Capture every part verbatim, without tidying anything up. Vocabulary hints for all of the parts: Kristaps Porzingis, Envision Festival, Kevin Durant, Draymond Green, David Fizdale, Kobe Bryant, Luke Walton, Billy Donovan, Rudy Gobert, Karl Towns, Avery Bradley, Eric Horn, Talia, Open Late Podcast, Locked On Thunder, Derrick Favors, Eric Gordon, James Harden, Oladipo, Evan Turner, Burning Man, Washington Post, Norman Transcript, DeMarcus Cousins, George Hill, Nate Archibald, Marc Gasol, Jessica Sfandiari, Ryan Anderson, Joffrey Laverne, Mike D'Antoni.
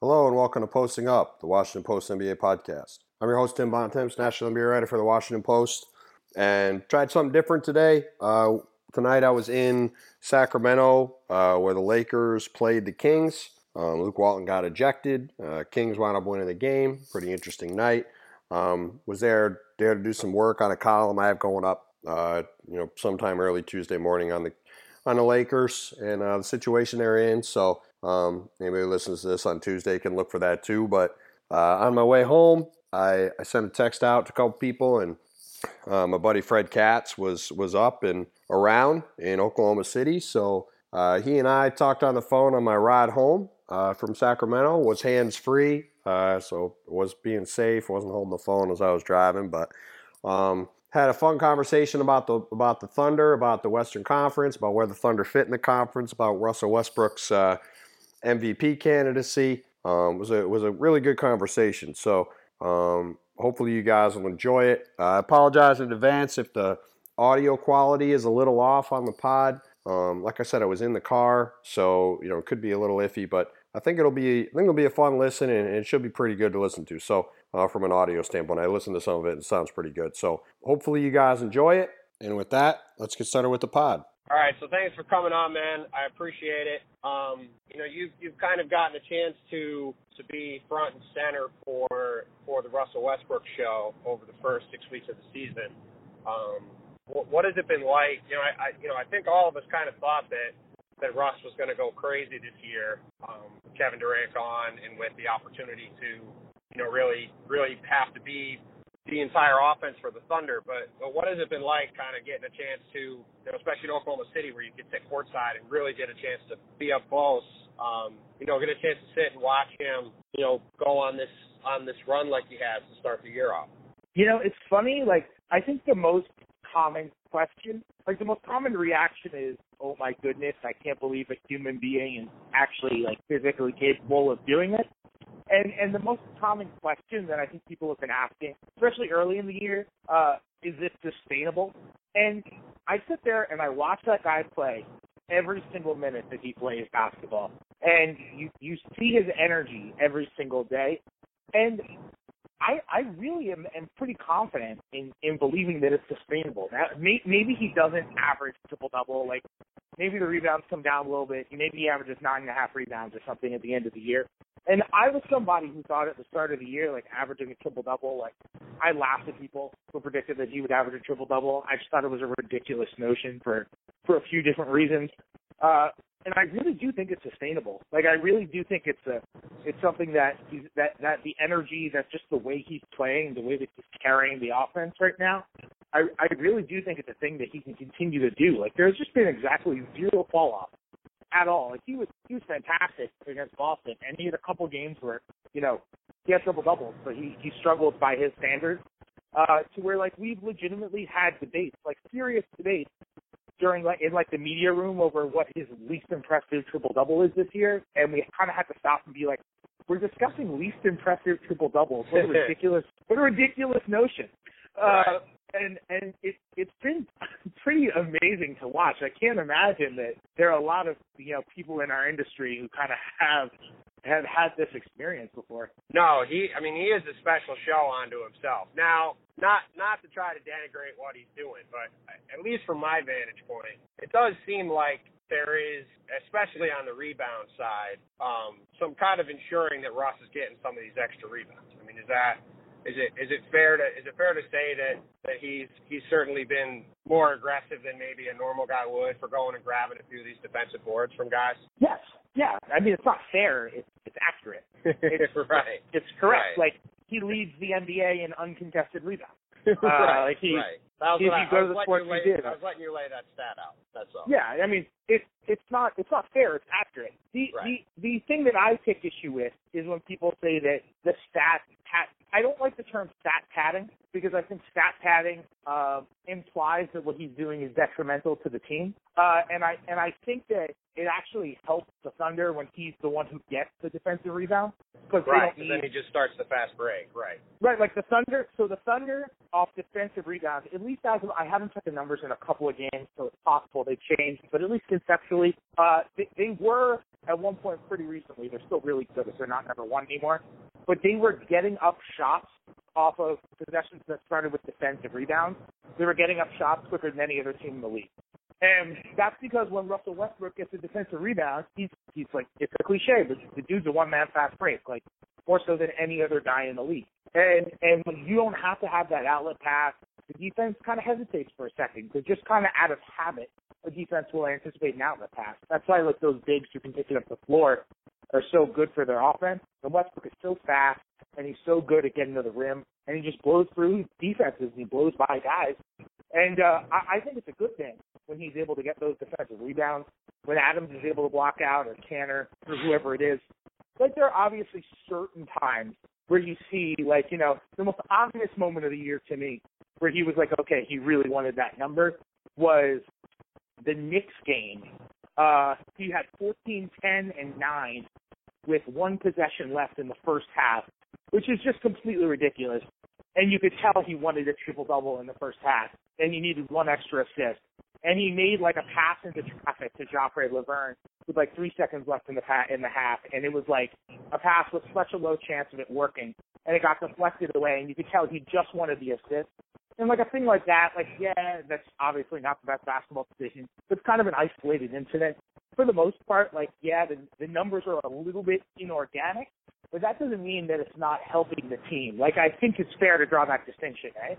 Hello and welcome to Posting Up, the Washington Post N B A podcast. I'm your host, Tim Bontemps, national N B A writer for the Washington Post, and tried something different today. Uh, tonight I was in Sacramento uh, where the Lakers played the Kings. Um, Luke Walton got ejected. Uh, Kings wound up winning the game. Pretty interesting night. Um, was there, there to do some work on a column I have going up uh, you know, sometime early Tuesday morning on the on the Lakers and uh, the situation they're in, so... Um, anybody who listens to this on Tuesday can look for that too, but uh, on my way home, I, I sent a text out to a couple people, and uh, my buddy Fred Katz was, was up and around in Oklahoma City, so uh, he and I talked on the phone on my ride home uh, from Sacramento. Was hands-free, uh, so was being safe, wasn't holding the phone as I was driving, but um, had a fun conversation about the about the Thunder, about the Western Conference, about where the Thunder fit in the conference, about Russell Westbrook's uh M V P candidacy. Um, was a was a really good conversation. So um, hopefully you guys will enjoy it. Uh, I apologize in advance if the audio quality is a little off on the pod. Um, like I said, I was in the car, so you know it could be a little iffy. But I think it'll be I think it'll be a fun listen, and it should be pretty good to listen to. So uh, from an audio standpoint, I listened to some of it and it sounds pretty good. So hopefully you guys enjoy it. And with that, let's get started with the pod. All right, so thanks for coming on, man. I appreciate it. Um, you know, you've you've kind of gotten a chance to to be front and center for for the Russell Westbrook show over the first six weeks of the season. Um, what, what has it been like? You know, I, I you know I think all of us kind of thought that that Russ was going to go crazy this year. Um, with Kevin Durant gone, and with the opportunity to you know really really have to be the entire offense for the Thunder, but, but what has it been like kind of getting a chance to, you know, especially in Oklahoma City where you could sit courtside and really get a chance to be up close, um, you know, get a chance to sit and watch him, you know, go on this on this run like he has to start the year off? You know, it's funny, like, I think the most common question, like the most common reaction is, oh my goodness, I can't believe a human being is actually, like, physically capable of doing it. And and the most common question that I think people have been asking, especially early in the year, uh, is this sustainable? And I sit there and I watch that guy play every single minute that he plays basketball. And you, you see his energy every single day. And I I really am, am pretty confident in, in believing that it's sustainable. Now, may, maybe he doesn't average triple-double. Like, maybe the rebounds come down a little bit. Maybe he averages nine and a half rebounds or something at the end of the year. And I was somebody who thought at the start of the year, like, averaging a triple-double, like, I laughed at people who predicted that he would average a triple-double. I just thought it was a ridiculous notion for, for a few different reasons. Uh, and I really do think it's sustainable. Like, I really do think it's a, it's something that, he's, that, that the energy, that's just the way he's playing, the way that he's carrying the offense right now, I, I really do think it's a thing that he can continue to do. Like, there's just been exactly zero fall-off at all. Like, he was he was fantastic against Boston, and he had a couple games where, you know, he had triple-doubles, but he, he struggled by his standards uh, to where, like, we've legitimately had debates, like serious debates during, like, in, like, the media room over what his least impressive triple-double is this year, and we kind of had to stop and be like, we're discussing least impressive triple-doubles. What a ridiculous, what a ridiculous notion. Uh, and and it, it's been pretty amazing to watch. I can't imagine that there are a lot of, you know, people in our industry who kind of have have had this experience before. No, he, I mean, he is a special show unto himself. Now, not not to try to denigrate what he's doing, but at least from my vantage point, it does seem like there is, especially on the rebound side, um, some kind of ensuring that Russ is getting some of these extra rebounds. I mean, is that... Is it is it fair to is it fair to say that, that he's he's certainly been more aggressive than maybe a normal guy would for going and grabbing a few of these defensive boards from guys? Yes, yeah. I mean, it's not fair. It's it's accurate. It's right. It's correct. Right. Like, he leads the N B A in uncontested rebounds. Uh, right. Like he, right. That was if you I, go to the sports, lay, he did. I was letting you lay that stat out. That's all. Yeah, I mean, it's it's not it's not fair. It's accurate. The right. the the thing that I take issue with is when people say that the stat pat. I don't like the term stat padding, because I think stat padding uh, implies that what he's doing is detrimental to the team. Uh, and I and I think that it actually helps the Thunder when he's the one who gets the defensive rebound. Right, they don't need, and then he just starts the fast break, right. Right, like the Thunder. So the Thunder off defensive rebounds, at least as of, I haven't checked the numbers in a couple of games, so it's possible they've changed. But at least conceptually, uh, they, they were at one point pretty recently. They're still really good if they're not number one anymore. But they were getting up shots off of possessions that started with defensive rebounds. They were getting up shots quicker than any other team in the league. And that's because when Russell Westbrook gets a defensive rebound, he's, he's like, it's a cliche, but the dude's a one-man fast break, like more so than any other guy in the league. And and when you don't have to have that outlet pass, the defense kind of hesitates for a second because just kind of out of habit, a defense will anticipate an outlet pass. That's why like those bigs who can take it up the floor are so good for their offense. And Westbrook is so fast, and he's so good at getting to the rim, and he just blows through defenses, and he blows by guys. And uh, I, I think it's a good thing when he's able to get those defensive rebounds, when Adams is able to block out, or Tanner, or whoever it is. Like, there are obviously certain times where you see, like, you know, the most obvious moment of the year to me where he was like, okay, he really wanted that number was the Knicks game. Uh, he had fourteen, ten, and nine with one possession left in the first half, which is just completely ridiculous. And you could tell he wanted a triple-double in the first half, and he needed one extra assist. And he made, like, a pass into traffic to Joffrey Laverne with, like, three seconds left in the pa- in the half. And it was, like, a pass with such a low chance of it working. And it got deflected away, and you could tell he just wanted the assist. And, like, a thing like that, like, yeah, that's obviously not the best basketball decision. It's kind of an isolated incident. For the most part, like, yeah, the, the numbers are a little bit inorganic, but that doesn't mean that it's not helping the team. Like, I think it's fair to draw that distinction, right?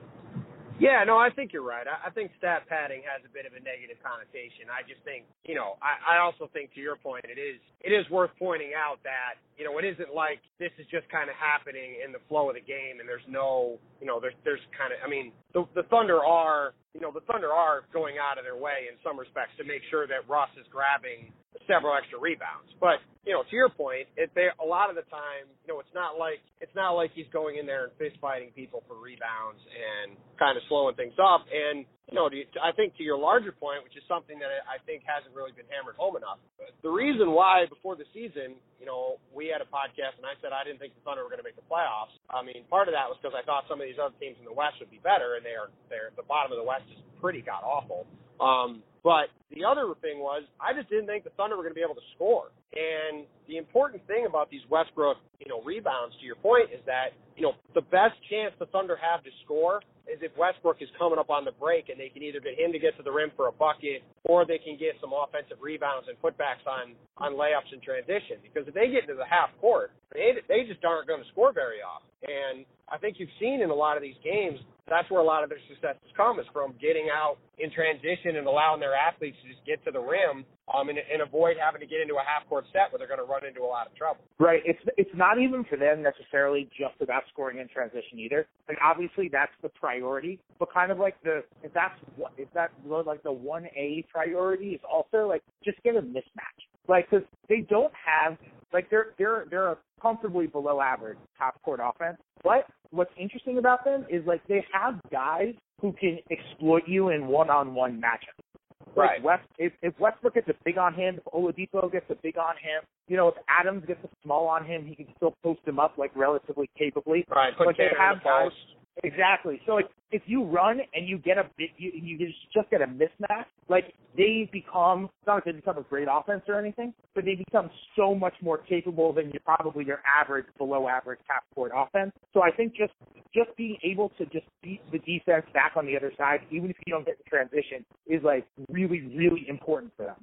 Yeah, no, I think you're right. I, I think stat padding has a bit of a negative connotation. I just think, you know, I, I also think to your point, it is it is worth pointing out that, you know, it isn't like this is just kind of happening in the flow of the game, and there's no, you know, there's there's kind of, I mean, the, the Thunder are, you know, the Thunder are going out of their way in some respects to make sure that Russ is grabbing several extra rebounds. But, you know, to your point, it, they, a lot of the time, you know, it's not like it's not like he's going in there and fist fighting people for rebounds and kind of slowing things up. And, you know, to, I think to your larger point, which is something that I think hasn't really been hammered home enough, the reason why before the season, you know, we had a podcast and I said I didn't think the Thunder were going to make the playoffs. I mean, part of that was because I thought some of these other teams in the West would be better, and they are they're the bottom of the West is pretty god awful. Um, but the other thing was I just didn't think the Thunder were going to be able to score. And the important thing about these Westbrook, you know, rebounds, to your point, is that, you know, the best chance the Thunder have to score is if Westbrook is coming up on the break, and they can either get him to get to the rim for a bucket, or they can get some offensive rebounds and putbacks on, on layups in transition. Because if they get into the half court, they, they just aren't going to score very often. And I think you've seen in a lot of these games, that's where a lot of their success has come, is from getting out in transition and allowing their athletes to just get to the rim um, and, and avoid having to get into a half-court set where they're going to run into a lot of trouble. Right. It's it's not even for them necessarily just about scoring in transition either. Like, obviously, that's the priority, but kind of like the if that's what if that like the one A priority is also like just get a mismatch. Like, because they don't have like they're they're they're a comfortably below average top court offense. But what's interesting about them is, like, they have guys who can exploit you in one-on-one matchups. Right. Like West, if, if Westbrook gets a big on him, if Oladipo gets a big on him, you know, if Adams gets a small on him, he can still post him up, like, relatively capably. Right, put Tanner in the post. Exactly. So, like, if you run and you get a bit, you, you just get a mismatch, like, they become, it's not like they become a great offense or anything, but they become so much more capable than you're probably your average, below average half court offense. So I think just, just being able to just beat the defense back on the other side, even if you don't get the transition, is, like, really, really important for them.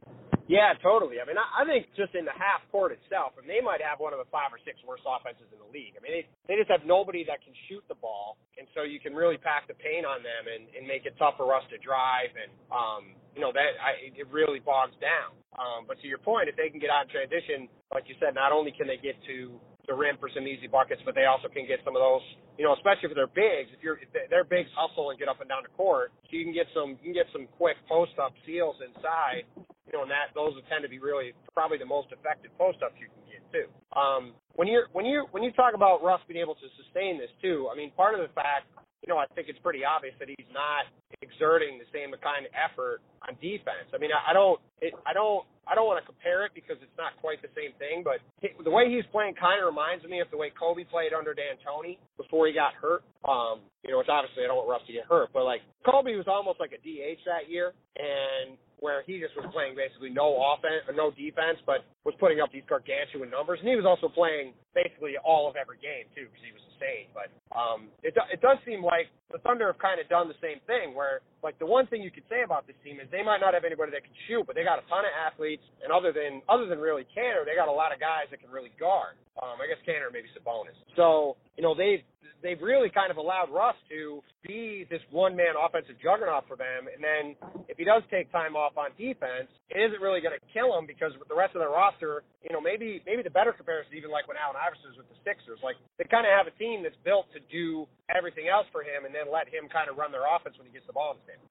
Yeah, totally. I mean, I, I think just in the half court itself, I mean, they might have one of the five or six worst offenses in the league. I mean, they, they just have nobody that can shoot the ball, and so you can really pack the paint on them and, and make it tough for us to drive, and, um, you know, that I, it really bogs down. Um, but to your point, if they can get out in transition, like you said, not only can they get to the rim for some easy buckets, but they also can get some of those, you know, especially for their bigs. If you're if their bigs hustle and get up and down the court, so you can get some you can get some quick post up seals inside. You know, and that those tend to be really probably the most effective post ups you can get too. Um, when you when you when you talk about Russ being able to sustain this too, I mean, part of the fact, you know, I think it's pretty obvious that he's not exerting the same kind of effort on defense. I mean, I, I don't it, I don't I don't want to compare it because it's not quite the same thing, but the way he's playing kind of reminds me of the way Kobe played under D'Antoni before he got hurt. Um, you know, which obviously I don't want Russ to get hurt, but, like, Kobe was almost like a D H that year, and where he just was playing basically no offense, or no defense, but was putting up these gargantuan numbers, and he was also playing basically all of every game, too, because he was insane. But um, it, do, it does seem like the Thunder have kind of done the same thing, where, like, the one thing you could say about this team is they might not have anybody that can shoot, but they got a ton of athletes, and other than other than really Cantor, they got a lot of guys that can really guard. Um, I guess Cantor maybe Sabonis. So, you know, they've, they've really kind of allowed Russ to be this one-man offensive juggernaut for them. And then if he does take time off on defense, it isn't really going to kill him because with the rest of their roster, you know, maybe maybe the better comparison is even like when Allen Iverson was with the Sixers. Like, they kind of have a team that's built to do everything else for him and then let him kind of run their offense when he gets the ball in his hand.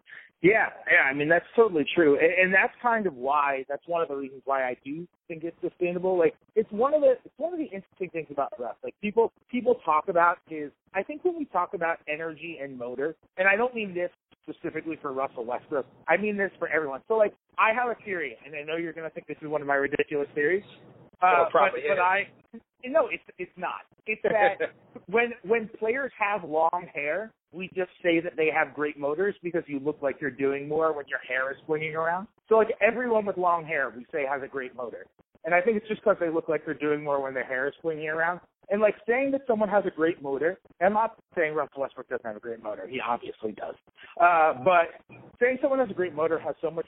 Yeah, yeah, I mean, that's totally true. And, and that's kind of why, that's one of the reasons why I do think it's sustainable. Like, it's one of the it's one of the interesting things about Russ. Like, people people talk about his, I think when we talk about energy and motor, and I don't mean this specifically for Russell Westbrook, I mean this for everyone. So, like, I have a theory, and I know you're going to think this is one of my ridiculous theories. Uh, but, but I no, it's it's not. It's that when when players have long hair, we just say that they have great motors because you look like you're doing more when your hair is swinging around. So, like, everyone with long hair, we say has a great motor, and I think it's just because they look like they're doing more when their hair is swinging around. And, like, saying that someone has a great motor, I'm not saying Russell Westbrook doesn't have a great motor. He obviously does. Uh, but saying someone has a great motor has so much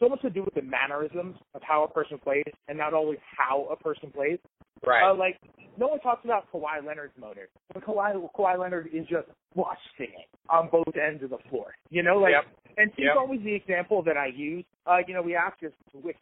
so much to do with the mannerisms of how a person plays and not always how a person plays. Right. Uh, like, no one talks about Kawhi Leonard's motor. And Kawhi, Kawhi Leonard is just watching it on both ends of the floor. You know, like, yep. And he's yep. always the example that I use. Uh, you know, we ask if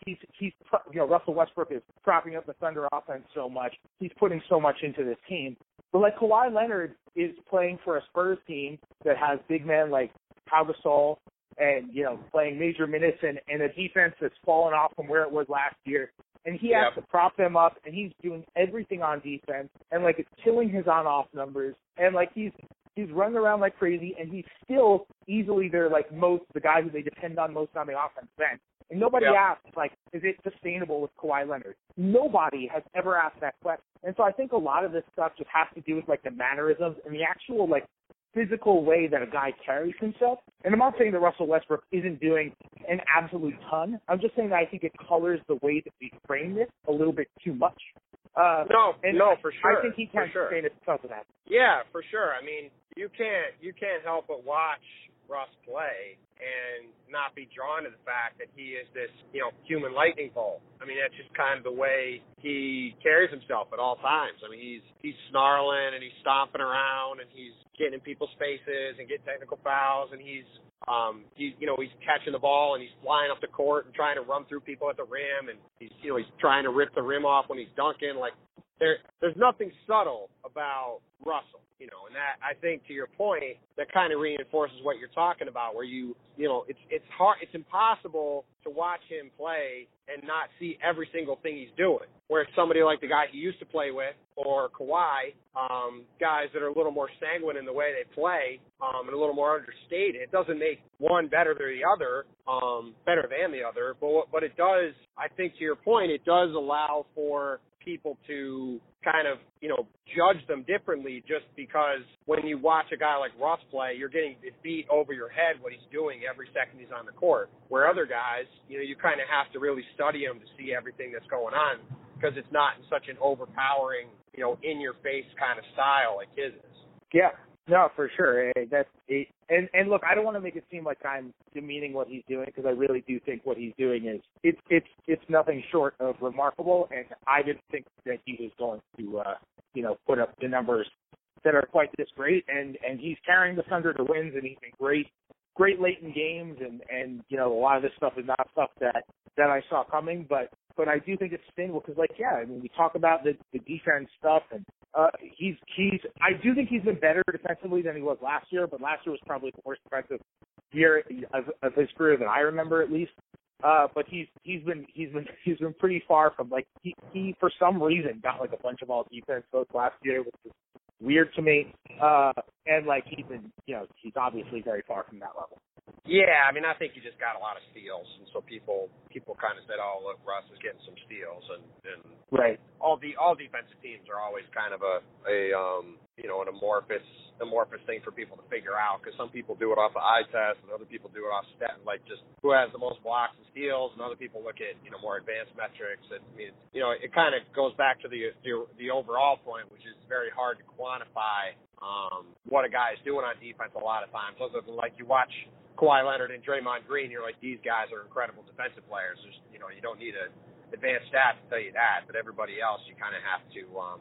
he's, he's, you know, Russell Westbrook is propping up the Thunder offense so much. He's putting so much into this team. But, like, Kawhi Leonard is playing for a Spurs team that has big men like Pau Gasol and, you know, playing major minutes and, and a defense that's fallen off from where it was last year. And he has yep. to prop them up, and he's doing everything on defense, and, like, it's killing his on-off numbers, and, like, he's he's running around like crazy, and he's still easily their, like, most, the guy who they depend on most on the offense bench. And nobody yep. asks, like, is it sustainable with Kawhi Leonard? Nobody has ever asked that question. And so I think a lot of this stuff just has to do with, like, the mannerisms and the actual, like, physical way that a guy carries himself. And I'm not saying that Russell Westbrook isn't doing an absolute ton. I'm just saying that I think it colors the way that we frame this a little bit too much. Uh, no, and no, for sure. I think he can sustain it because of that. Yeah, for sure. I mean, you can't you can't help but watch Russ play and not be drawn to the fact that he is this, you know, human lightning bolt. I mean, that's just kind of the way he carries himself at all times. I mean, he's he's snarling and he's stomping around and he's getting in people's faces and getting technical fouls and he's um he's you know he's catching the ball and he's flying up the court and trying to run through people at the rim and he's you know he's trying to rip the rim off when he's dunking. Like, there there's nothing subtle about Russell. You know, and that, I think, to your point, that kind of reinforces what you're talking about, where you, you know, it's it's hard, it's impossible to watch him play and not see every single thing he's doing. Whereas somebody like the guy he used to play with, or Kawhi, um, guys that are a little more sanguine in the way they play, um, and a little more understated, it doesn't make one better than the other, um, better than the other, but but it does, I think, to your point, it does allow for people to kind of, you know, judge them differently just because when you watch a guy like Russ play, you're getting it beat over your head what he's doing every second he's on the court. Where other guys, you know, you kind of have to really study them to see everything that's going on because it's not in such an overpowering, you know, in-your-face kind of style like his is. Yeah. No, for sure. That's it. And and look, I don't want to make it seem like I'm demeaning what he's doing because I really do think what he's doing is it's it's it's nothing short of remarkable. And I didn't think that he was going to uh, you know put up the numbers that are quite this great. And, and he's carrying the Thunder to wins, and he's been great great late in games. And, and you know a lot of this stuff is not stuff that, that I saw coming, but. But I do think it's sustainable because, like, yeah, I mean, we talk about the, the defense stuff, and uh, he's he's. I do think he's been better defensively than he was last year, but last year was probably the worst defensive year of, of his career that I remember, at least. Uh, but he's he's been he's been he's been pretty far from like he, he for some reason got like a bunch of all defense votes last year, which is weird to me. Uh, and like he's been, you know, he's obviously very far from that level. Yeah, I mean, I think he just got a lot of steals, and so people people kind of said, "Oh, look, Russ is getting some steals," and, and right. All the all defensive teams are always kind of a a um, you know an amorphous amorphous thing for people to figure out, because some people do it off of eye test and other people do it off stat, like just who has the most blocks and steals, and other people look at, you know, more advanced metrics. And, I mean, you know, it kind of goes back to the, the the overall point, which is very hard to quantify um, what a guy is doing on defense a lot of times. So, like, you watch Kawhi Leonard and Draymond Green, you're like, these guys are incredible defensive players. There's, you know, you don't need a advanced stats to tell you that, but everybody else, you kind of have to um,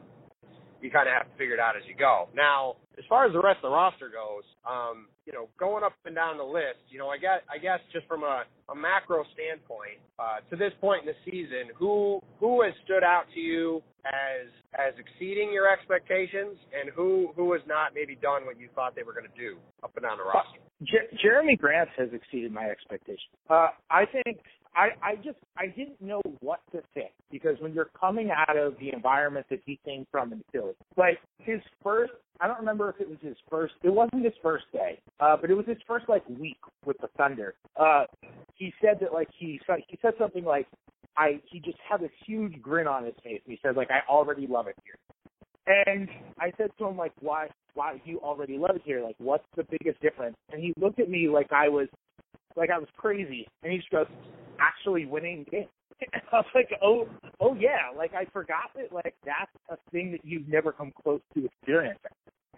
you kind of have to figure it out as you go. Now, as far as the rest of the roster goes, um, you know, going up and down the list, you know, I guess, I guess just from a, a macro standpoint, uh, to this point in the season, who who has stood out to you as as exceeding your expectations, and who who has not maybe done what you thought they were going to do up and down the roster? Jer- Jeremy Grant has exceeded my expectations. Uh, I think I, I just I didn't know what to think, because when you're coming out of the environment that he came from in Philly, like his first, I don't remember if it was his first, it wasn't his first day, uh, but it was his first like week with the Thunder. Uh, he said that like he he said something like I he just had this huge grin on his face, and he said like, I already love it here. And I said to him, like, why, why you already love it here? Like, what's the biggest difference? And he looked at me like I was, like I was crazy. And he just goes, actually winning games. And I was like, oh, oh yeah. Like, I forgot that, like, that's a thing that you've never come close to experiencing.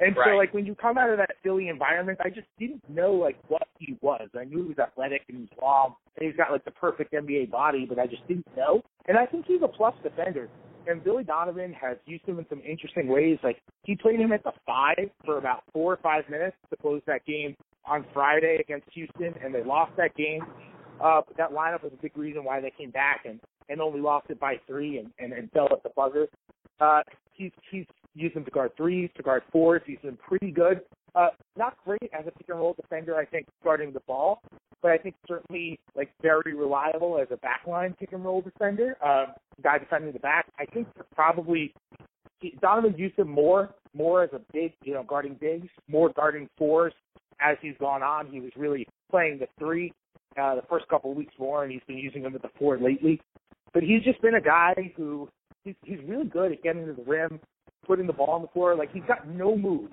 And right. So, like, when you come out of that Philly environment, I just didn't know, like, what he was. I knew he was athletic and he was long, and he's got, like, the perfect N B A body, but I just didn't know. And I think he's a plus defender. And Billy Donovan has used him in some interesting ways. Like, he played him at the five for about four or five minutes to close that game on Friday against Houston, and they lost that game. Uh, but that lineup was a big reason why they came back and, and only lost it by three and, and, and fell at the buzzer. Uh, he's, he's used him to guard threes, to guard fours. He's been pretty good. Uh, not great as a pick-and-roll defender, I think, guarding the ball, but I think certainly, like, very reliable as a backline pick-and-roll defender, uh, guy defending the back. I think probably Donovan used him more, more as a big, you know, guarding bigs, more guarding fours. As he's gone on, he was really playing the three uh, the first couple of weeks more, and he's been using him at the four lately. But he's just been a guy who he's, he's really good at getting to the rim, putting the ball on the floor. Like, he's got no moves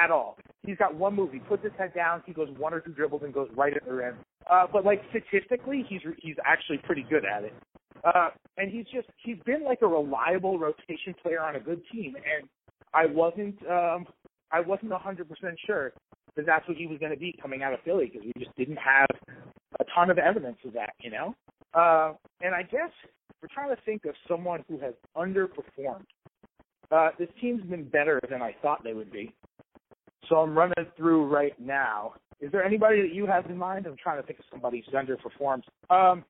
at all. He's got one move. He puts his head down, he goes one or two dribbles and goes right at the rim. Uh, but, like, statistically, he's he's actually pretty good at it. Uh, and he's just – he's been, like, a reliable rotation player on a good team. And I wasn't um, I wasn't one hundred percent sure that that's what he was going to be coming out of Philly, because we just didn't have a ton of evidence of that, you know. Uh, and I guess we're trying to think of someone who has underperformed. Uh, this team's been better than I thought they would be. So I'm running through right now. Is there anybody that you have in mind? I'm trying to think of somebody who's underperformed. Um,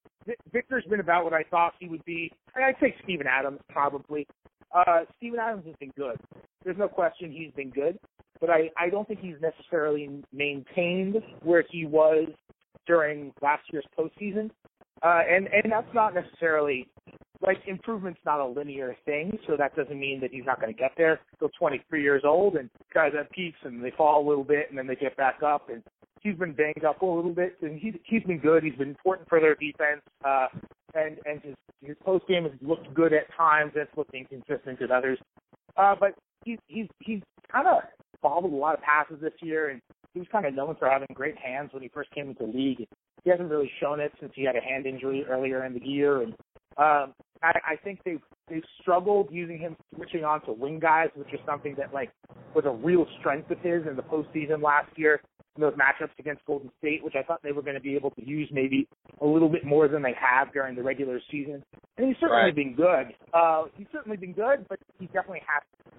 Victor's been about what I thought he would be. I'd say Steven Adams, probably. Uh, Steven Adams has been good. There's no question he's been good. But I, I don't think he's necessarily maintained where he was during last year's postseason. Uh, and, and that's not necessarily – like, improvement's not a linear thing, so that doesn't mean that he's not going to get there. He's twenty-three years old, and guys have peaks, and they fall a little bit, and then they get back up. And he's been banged up a little bit, and he's, he's been good. He's been important for their defense, uh, and, and his, his post game has looked good at times. It's looked inconsistent at others. Uh, but he's, he's, he's kind of bobbled a lot of passes this year, and he was kind of known for having great hands when he first came into the league. He hasn't really shown it since he had a hand injury earlier in the year, and Um, I, I think they've, they've struggled using him switching on to wing guys, which is something that, like, was a real strength of his in the postseason last year, in those matchups against Golden State, which I thought they were going to be able to use maybe a little bit more than they have during the regular season. And he's certainly right. been good. Uh, he's certainly been good, but he definitely has to.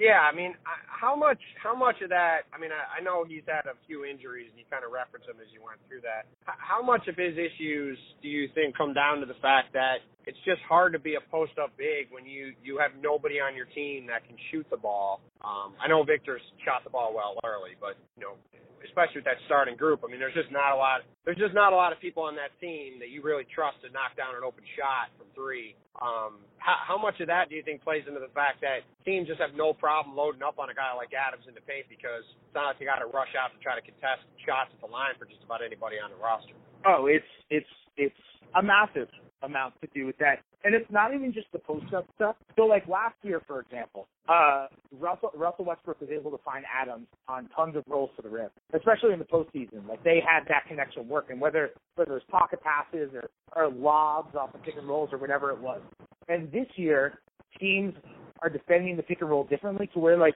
Yeah, I mean, how much how much of that – I mean, I, I know he's had a few injuries, and you kind of referenced them as you went through that. H- how much of his issues do you think come down to the fact that it's just hard to be a post-up big when you, you have nobody on your team that can shoot the ball? Um, I know Victor's shot the ball well early, but, you know, especially with that starting group, I mean, there's just not a lot – there's just not a lot of people on that team that you really trust to knock down an open shot from three. Um, how, how much of that do you think plays into the fact that teams just have no problem loading up on a guy like Adams in the paint, because it's not like you got to rush out to try to contest shots at the line for just about anybody on the roster? Oh, it's it's it's a massive amount to do with that, and it's not even just the post-up stuff. So, like last year, for example, uh, Russell, Russell Westbrook was able to find Adams on tons of rolls to the rim, especially in the postseason. Like, they had that connection working, whether whether it was pocket passes or, or lobs off the pick and rolls or whatever it was. And this year, teams are defending the pick and roll differently to where, like,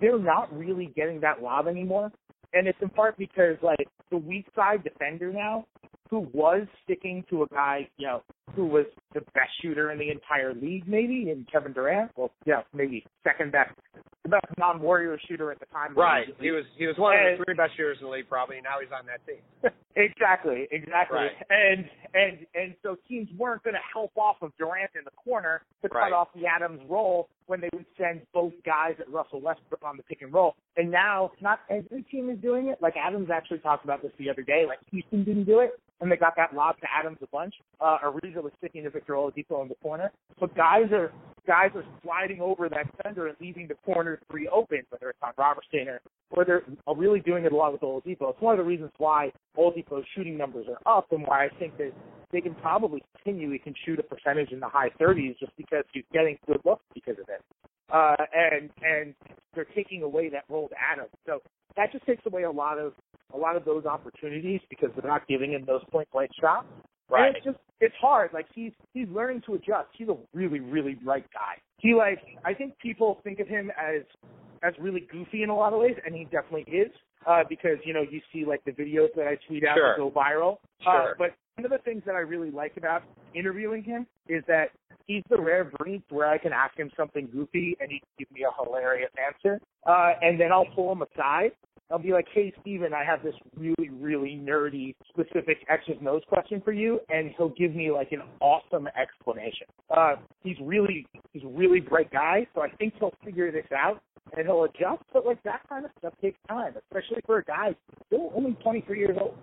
they're not really getting that lob anymore. And it's in part because, like, the weak side defender now, who was sticking to a guy, you know, who was the best shooter in the entire league, maybe, in Kevin Durant. Well, yeah, maybe second best, the best non-Warrior shooter at the time. Right. He was he was one and, of the three best shooters in the league, probably, and now he's on that team. exactly, exactly. Right. And and and so teams weren't going to help off of Durant in the corner to cut right. off the Adams roll when they would send both guys at Russell Westbrook on the pick and roll. And now not every team is doing it. Like, Adams actually talked about this the other day. Like, Houston didn't do it, and they got that lob to Adams a bunch. Uh, Ariza was sticking to Victor Oladipo in the corner. But guys are guys are sliding over that center and leaving the corner three open, whether it's on Robertson or whether they're really doing it a lot with Oladipo. It's one of the reasons why Oladipo's shooting numbers are up and why I think that they can probably continue. He can shoot a percentage in the high thirties just because he's getting good looks because of it. Uh, and and they're taking away that role to Adams. So that just takes away a lot of a lot of those opportunities because they're not giving him those point blank shots. Right. And it's just it's hard. Like he's he's learning to adjust. He's a really, really bright guy. He like I think people think of him as as really goofy in a lot of ways, and he definitely is. Uh, because, you know, you see like the videos that I tweet out sure. that go viral. Sure. Uh, but one of the things that I really like about interviewing him is that he's the rare breed where I can ask him something goofy and he can give me a hilarious answer. Uh, and then I'll pull him aside. I'll be like, hey, Steven, I have this really, really nerdy, specific X's and O's question for you, and he'll give me, like, an awesome explanation. Uh, he's really he's a really bright guy, so I think he'll figure this out, and he'll adjust. But, like, that kind of stuff takes time, especially for a guy who's still only twenty-three years old.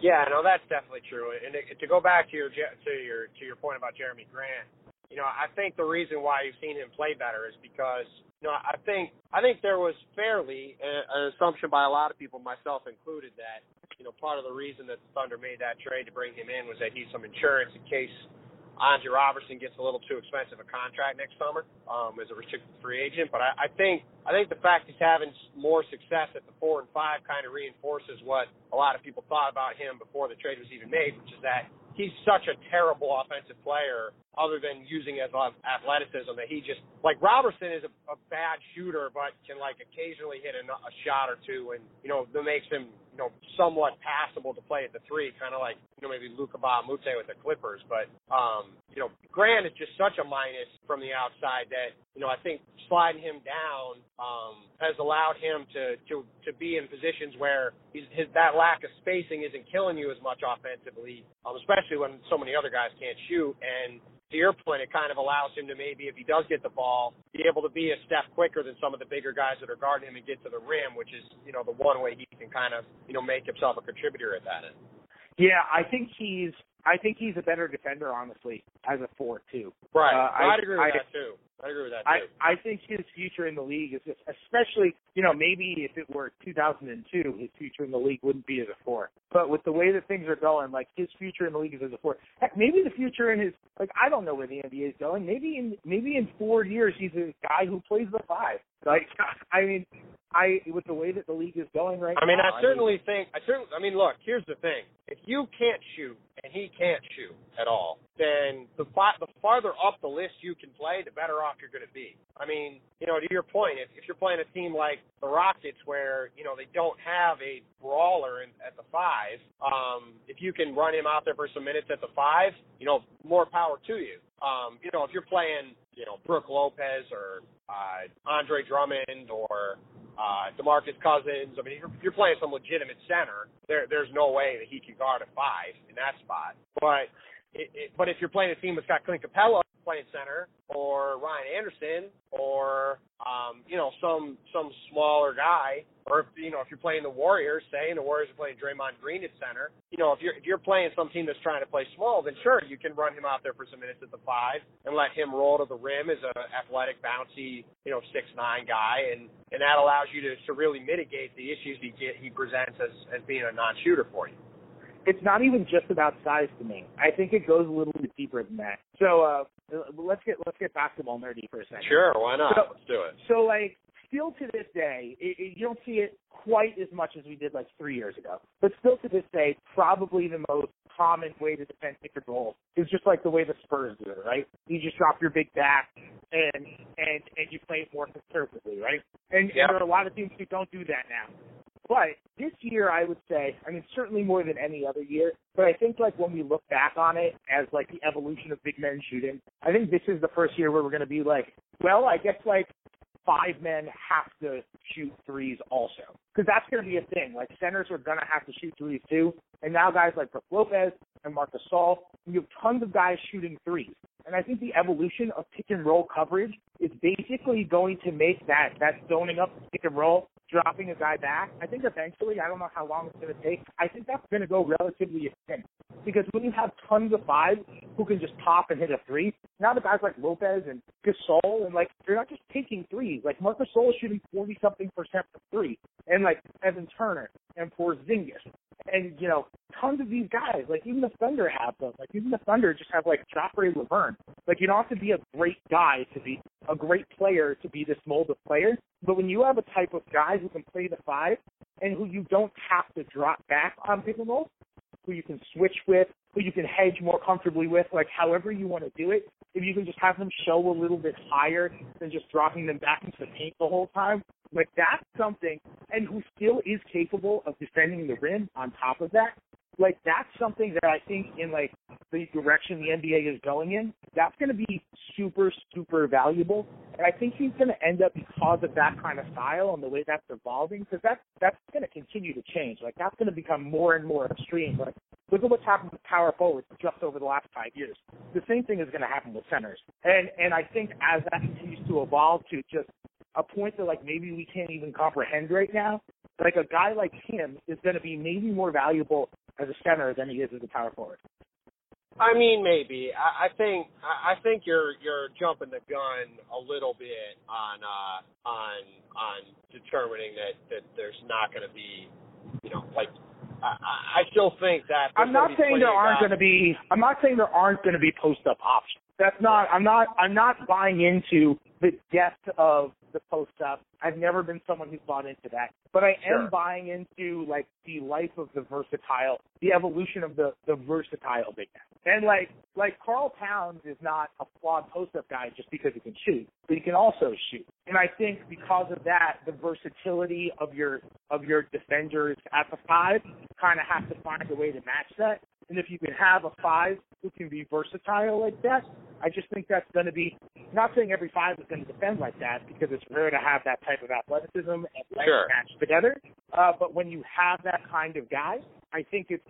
Yeah, no, that's definitely true. And to go back to your to your to your point about Jeremy Grant, you know, I think the reason why you've seen him play better is because, you know, I think I think there was fairly a, an assumption by a lot of people, myself included, that, you know, part of the reason that the Thunder made that trade to bring him in was that he's some insurance in case Andre Roberson gets a little too expensive a contract next summer um, as a restricted free agent. But I, I think I think the fact he's having more success at the four and five kind of reinforces what a lot of people thought about him before the trade was even made, which is that he's such a terrible offensive player other than using his athleticism that he just – like Robertson is a, a bad shooter but can, like, occasionally hit a, a shot or two and, you know, that makes him, you know, somewhat passable to play at the three, kind of like, you know, maybe Luka Babbitt with the Clippers. But, um, you know, Grant is just such a minus from the outside that, you know, I think sliding him down um, has allowed him to, to, to be in positions where he's, his that lack of spacing isn't killing you as much offensively, um, especially when so many other guys can't shoot. And to your point, it kind of allows him to maybe, if he does get the ball, be able to be a step quicker than some of the bigger guys that are guarding him and get to the rim, which is, you know, the one way he can kind of, you know, make himself a contributor at that end. Yeah, I think he's I think he's a better defender, honestly, as a four too. Right. Uh, I'd I, agree with I, that too. I agree with that too. I, I think his future in the league is just, especially, you know, maybe if it were two thousand two, his future in the league wouldn't be as a four. But with the way that things are going, like, his future in the league is as a four. Heck, maybe the future in his, like, I don't know where the N B A is going. Maybe in maybe in four years he's a guy who plays the five. Like, I mean, I with the way that the league is going right now. I mean, now, I certainly I mean, think, I certainly, I mean, look, here's the thing. If you can't shoot and he can't shoot at all, then the, fi- the farther up the list you can play, the better off you're going to be. I mean, you know, to your point, if, if you're playing a team like the Rockets where, you know, they don't have a brawler in, at the five, um, if you can run him out there for some minutes at the five, you know, more power to you. Um, you know, if you're playing, you know, Brook Lopez or uh, Andre Drummond or uh, DeMarcus Cousins, I mean, you're, you're playing some legitimate center, there, there's no way that he can guard a five in that spot. But It, it, but if you're playing a team that's got Clint Capela playing center or Ryan Anderson or, um, you know, some some smaller guy, or, if, you know, if you're playing the Warriors, say, and the Warriors are playing Draymond Green at center, you know, if you're, if you're playing some team that's trying to play small, then sure, you can run him out there for some minutes at the five and let him roll to the rim as an athletic, bouncy, you know, six nine guy, and, and that allows you to, to really mitigate the issues he, get, he presents as, as being a non-shooter for you. It's not even just about size to me. I think it goes a little bit deeper than that. So uh, Let's get let's get basketball nerdy for a second. Sure, why not? So, let's do it. So, like, still to this day, it, it, you don't see it quite as much as we did, like, three years ago. But still to this day, probably the most common way to defend pick and roll is just like the way the Spurs do it, right? You just drop your big back and and, and you play more conservatively, right? And, yep. and there are a lot of teams who don't do that now. But this year, I would say, I mean, certainly more than any other year, but I think, like, when we look back on it as, like, the evolution of big men shooting, I think this is the first year where we're going to be like, well, I guess, like, five men have to shoot threes also, because that's going to be a thing. Like, centers are going to have to shoot threes too, and now guys like Brook Lopez and Marc Gasol, you have tons of guys shooting threes. And I think the evolution of pick and roll coverage is basically going to make that, that zoning up pick and roll, dropping a guy back. I think eventually, I don't know how long it's going to take, I think that's going to go relatively extinct. Because when you have tons of fives who can just pop and hit a three, now the guys like Lopez and Gasol, and, like, they're not just taking threes. Like, Marc Gasol is shooting forty-something percent from three. And, like, Evan Turner and Porzingis. And, you know, tons of these guys, like, even the Thunder have them. Like, even the Thunder just have, like, Joffrey Laverne. Like, you don't have to be a great guy to be a great player to be this mold of player. But when you have a type of guy who can play the five and who you don't have to drop back on pick and roll, who you can switch with, who you can hedge more comfortably with, like, however you want to do it, if you can just have them show a little bit higher than just dropping them back into the paint the whole time, like, that's something, and who still is capable of defending the rim on top of that, like, that's something that I think in, like, the direction the N B A is going in, that's going to be super, super valuable. And I think he's going to end up, because of that kind of style and the way that's evolving, because that's, that's going to continue to change. Like, that's going to become more and more extreme. Like, look at what's happened with power forwards just over the last five years. The same thing is going to happen with centers. And, and I think as that continues to evolve to just a point that, like, maybe we can't even comprehend right now, like, a guy like him is going to be maybe more valuable as a center than he is as a power forward. I mean, maybe. I, I think I think you're you're jumping the gun a little bit on uh, on on determining that, that there's not going to be, you know, like, I, I still think that. I'm not saying there aren't going to be. I'm not saying there aren't going to be post up options. That's not. I'm not. I'm not buying into the depth of the post up. I've never been someone who's bought into that, but I am sure. buying into, like, the life of the versatile, the evolution of the, the versatile big man. And like like Karl Towns is not a flawed post up guy just because he can shoot, but he can also shoot. And I think because of that, the versatility of your of your defenders at the five kind of have to find a way to match that. And if you can have a five who can be versatile like that, I just think that's going to be, not saying every five is going to defend like that, because it's rare to have that type of athleticism and length sure. matched together. Uh, but when you have that kind of guy, I think it's,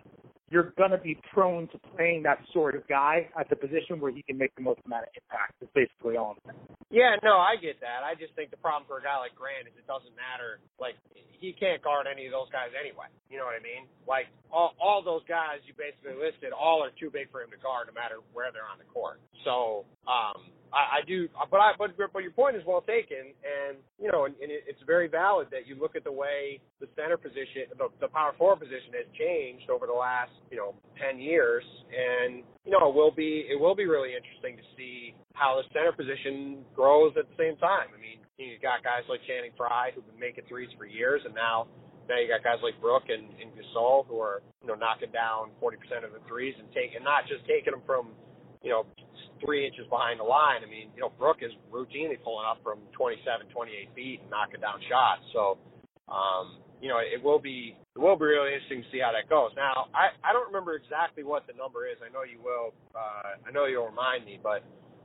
you're going to be prone to playing that sort of guy at the position where he can make the most amount of impact. That's basically all I'm saying. Yeah, no, I get that. I just think the problem for a guy like Grant is it doesn't matter. Like, he can't guard any of those guys anyway. You know what I mean? Like, all, all those guys you basically listed, all are too big for him to guard no matter where they're on the court. So, um, I, I do, but I, but, but your point is well taken, and, you know, and, and it, it's very valid that you look at the way the center position, the, the power forward position has changed over the last, you know, ten years, and, you know, it will be, it will be really interesting to see how the center position grows at the same time. I mean, you've got guys like Channing Frye who've been making threes for years, and now, now you got guys like Brook and, and Gasol who are, you know, knocking down forty percent of the threes and taking, not just taking them from, you know, three inches behind the line. I mean, you know, Brook is routinely pulling up from twenty-seven, twenty-eight feet and knocking down shots. So, um, you know, it will be it will be really interesting to see how that goes. Now, I, I don't remember exactly what the number is. I know you will. Uh, I know you'll remind me, but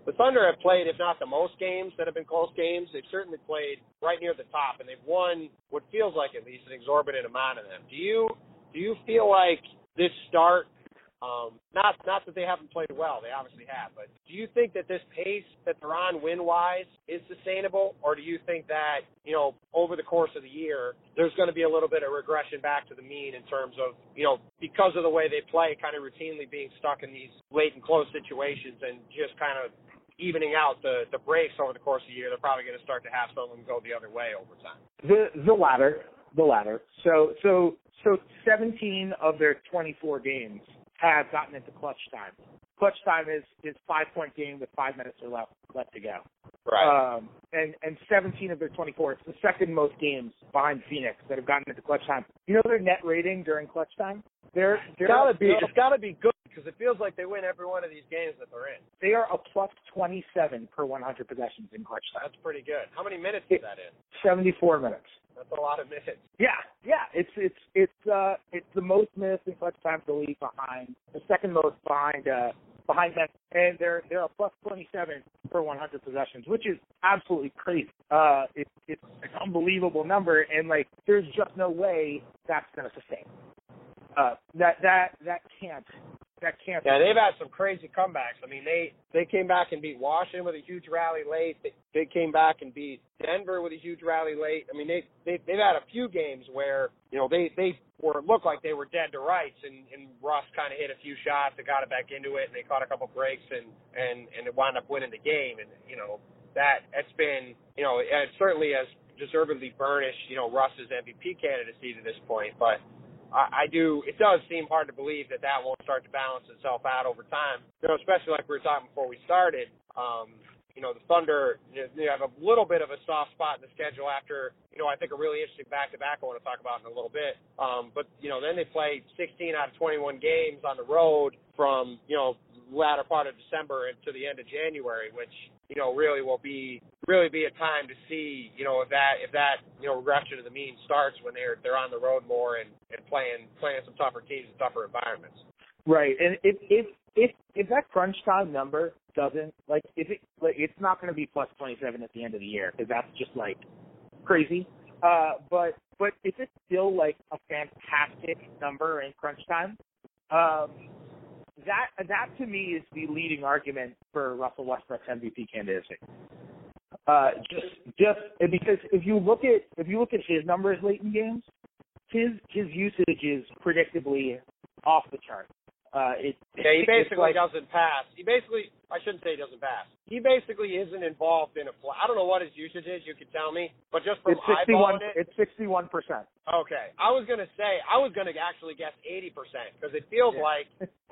the Thunder have played, if not the most games that have been close games, they've certainly played right near the top, and they've won what feels like at least an exorbitant amount of them. Do you do you feel like this start? Um, not not that they haven't played well, they obviously have, but do you think that this pace that they're on win-wise is sustainable, or do you think that, you know, over the course of the year, there's going to be a little bit of regression back to the mean in terms of, you know, because of the way they play, kind of routinely being stuck in these late and close situations and just kind of evening out the, the breaks over the course of the year, they're probably going to start to have some of them go the other way over time? The, the latter, the latter. So, so, so seventeen of their twenty-four games have gotten into clutch time. clutch time is, is five-point game with five minutes or left left to go. Right. Um, and, and seventeen of their twenty-four. It's the second most games behind Phoenix that have gotten into clutch time. You know their net rating during clutch time? They're, they're gotta be, it's got to be good because it feels like they win every one of these games that they're in. They are a plus twenty-seven per one hundred possessions in clutch time. That's pretty good. How many minutes is that in? seventy-four minutes. That's a lot of minutes. Yeah, yeah. It's it's it's uh it's the most minutes in clutch time to leave behind, the second most behind uh behind them, and they're they're a plus twenty-seven per one hundred possessions, which is absolutely crazy. Uh, it, it's an unbelievable number, and like there's just no way that's gonna sustain. Uh, that that that can't. That can't yeah, they've had some crazy comebacks. I mean, they, they came back and beat Washington with a huge rally late. They, they came back and beat Denver with a huge rally late. I mean, they, they, they've had a few games where, you know, they, they were looked like they were dead to rights, and, and Russ kind of hit a few shots and got it back into it, and they caught a couple breaks, and, and, and it wound up winning the game. And, you know, that, that's been, you know, it certainly has deservedly burnished, you know, Russ's M V P candidacy to this point, but I do. It does seem hard to believe that that won't start to balance itself out over time. You know, especially like we were talking before we started. Um, you know, the Thunder, you know, they have a little bit of a soft spot in the schedule after, you know, I think a really interesting back-to-back I want to talk about in a little bit. Um, but, you know, then they play sixteen out of twenty-one games on the road from, you know, latter part of December to the end of January, which, you know, really will be really be a time to see, you know, if that if that you know regression to the mean starts when they're they're on the road more and, and playing playing some tougher teams and tougher environments. Right, and if if if, if that crunch time number doesn't like if it like, it's not going to be plus twenty-seven at the end of the year because that's just like crazy. Uh, but but if it's still like a fantastic number in crunch time, um, that that to me is the leading argument for Russell Westbrook's M V P candidacy. Uh, just, just because if you look at if you look at his numbers late in games, his his usage is predictably off the chart. Uh, it, yeah, he basically like, doesn't pass. He basically I shouldn't say he doesn't pass. He basically isn't involved in a play. I don't know what his usage is. You could tell me, but just from eyeballing it, it's sixty-one percent. Okay, I was gonna say I was gonna actually guess eighty percent because it feels yeah. like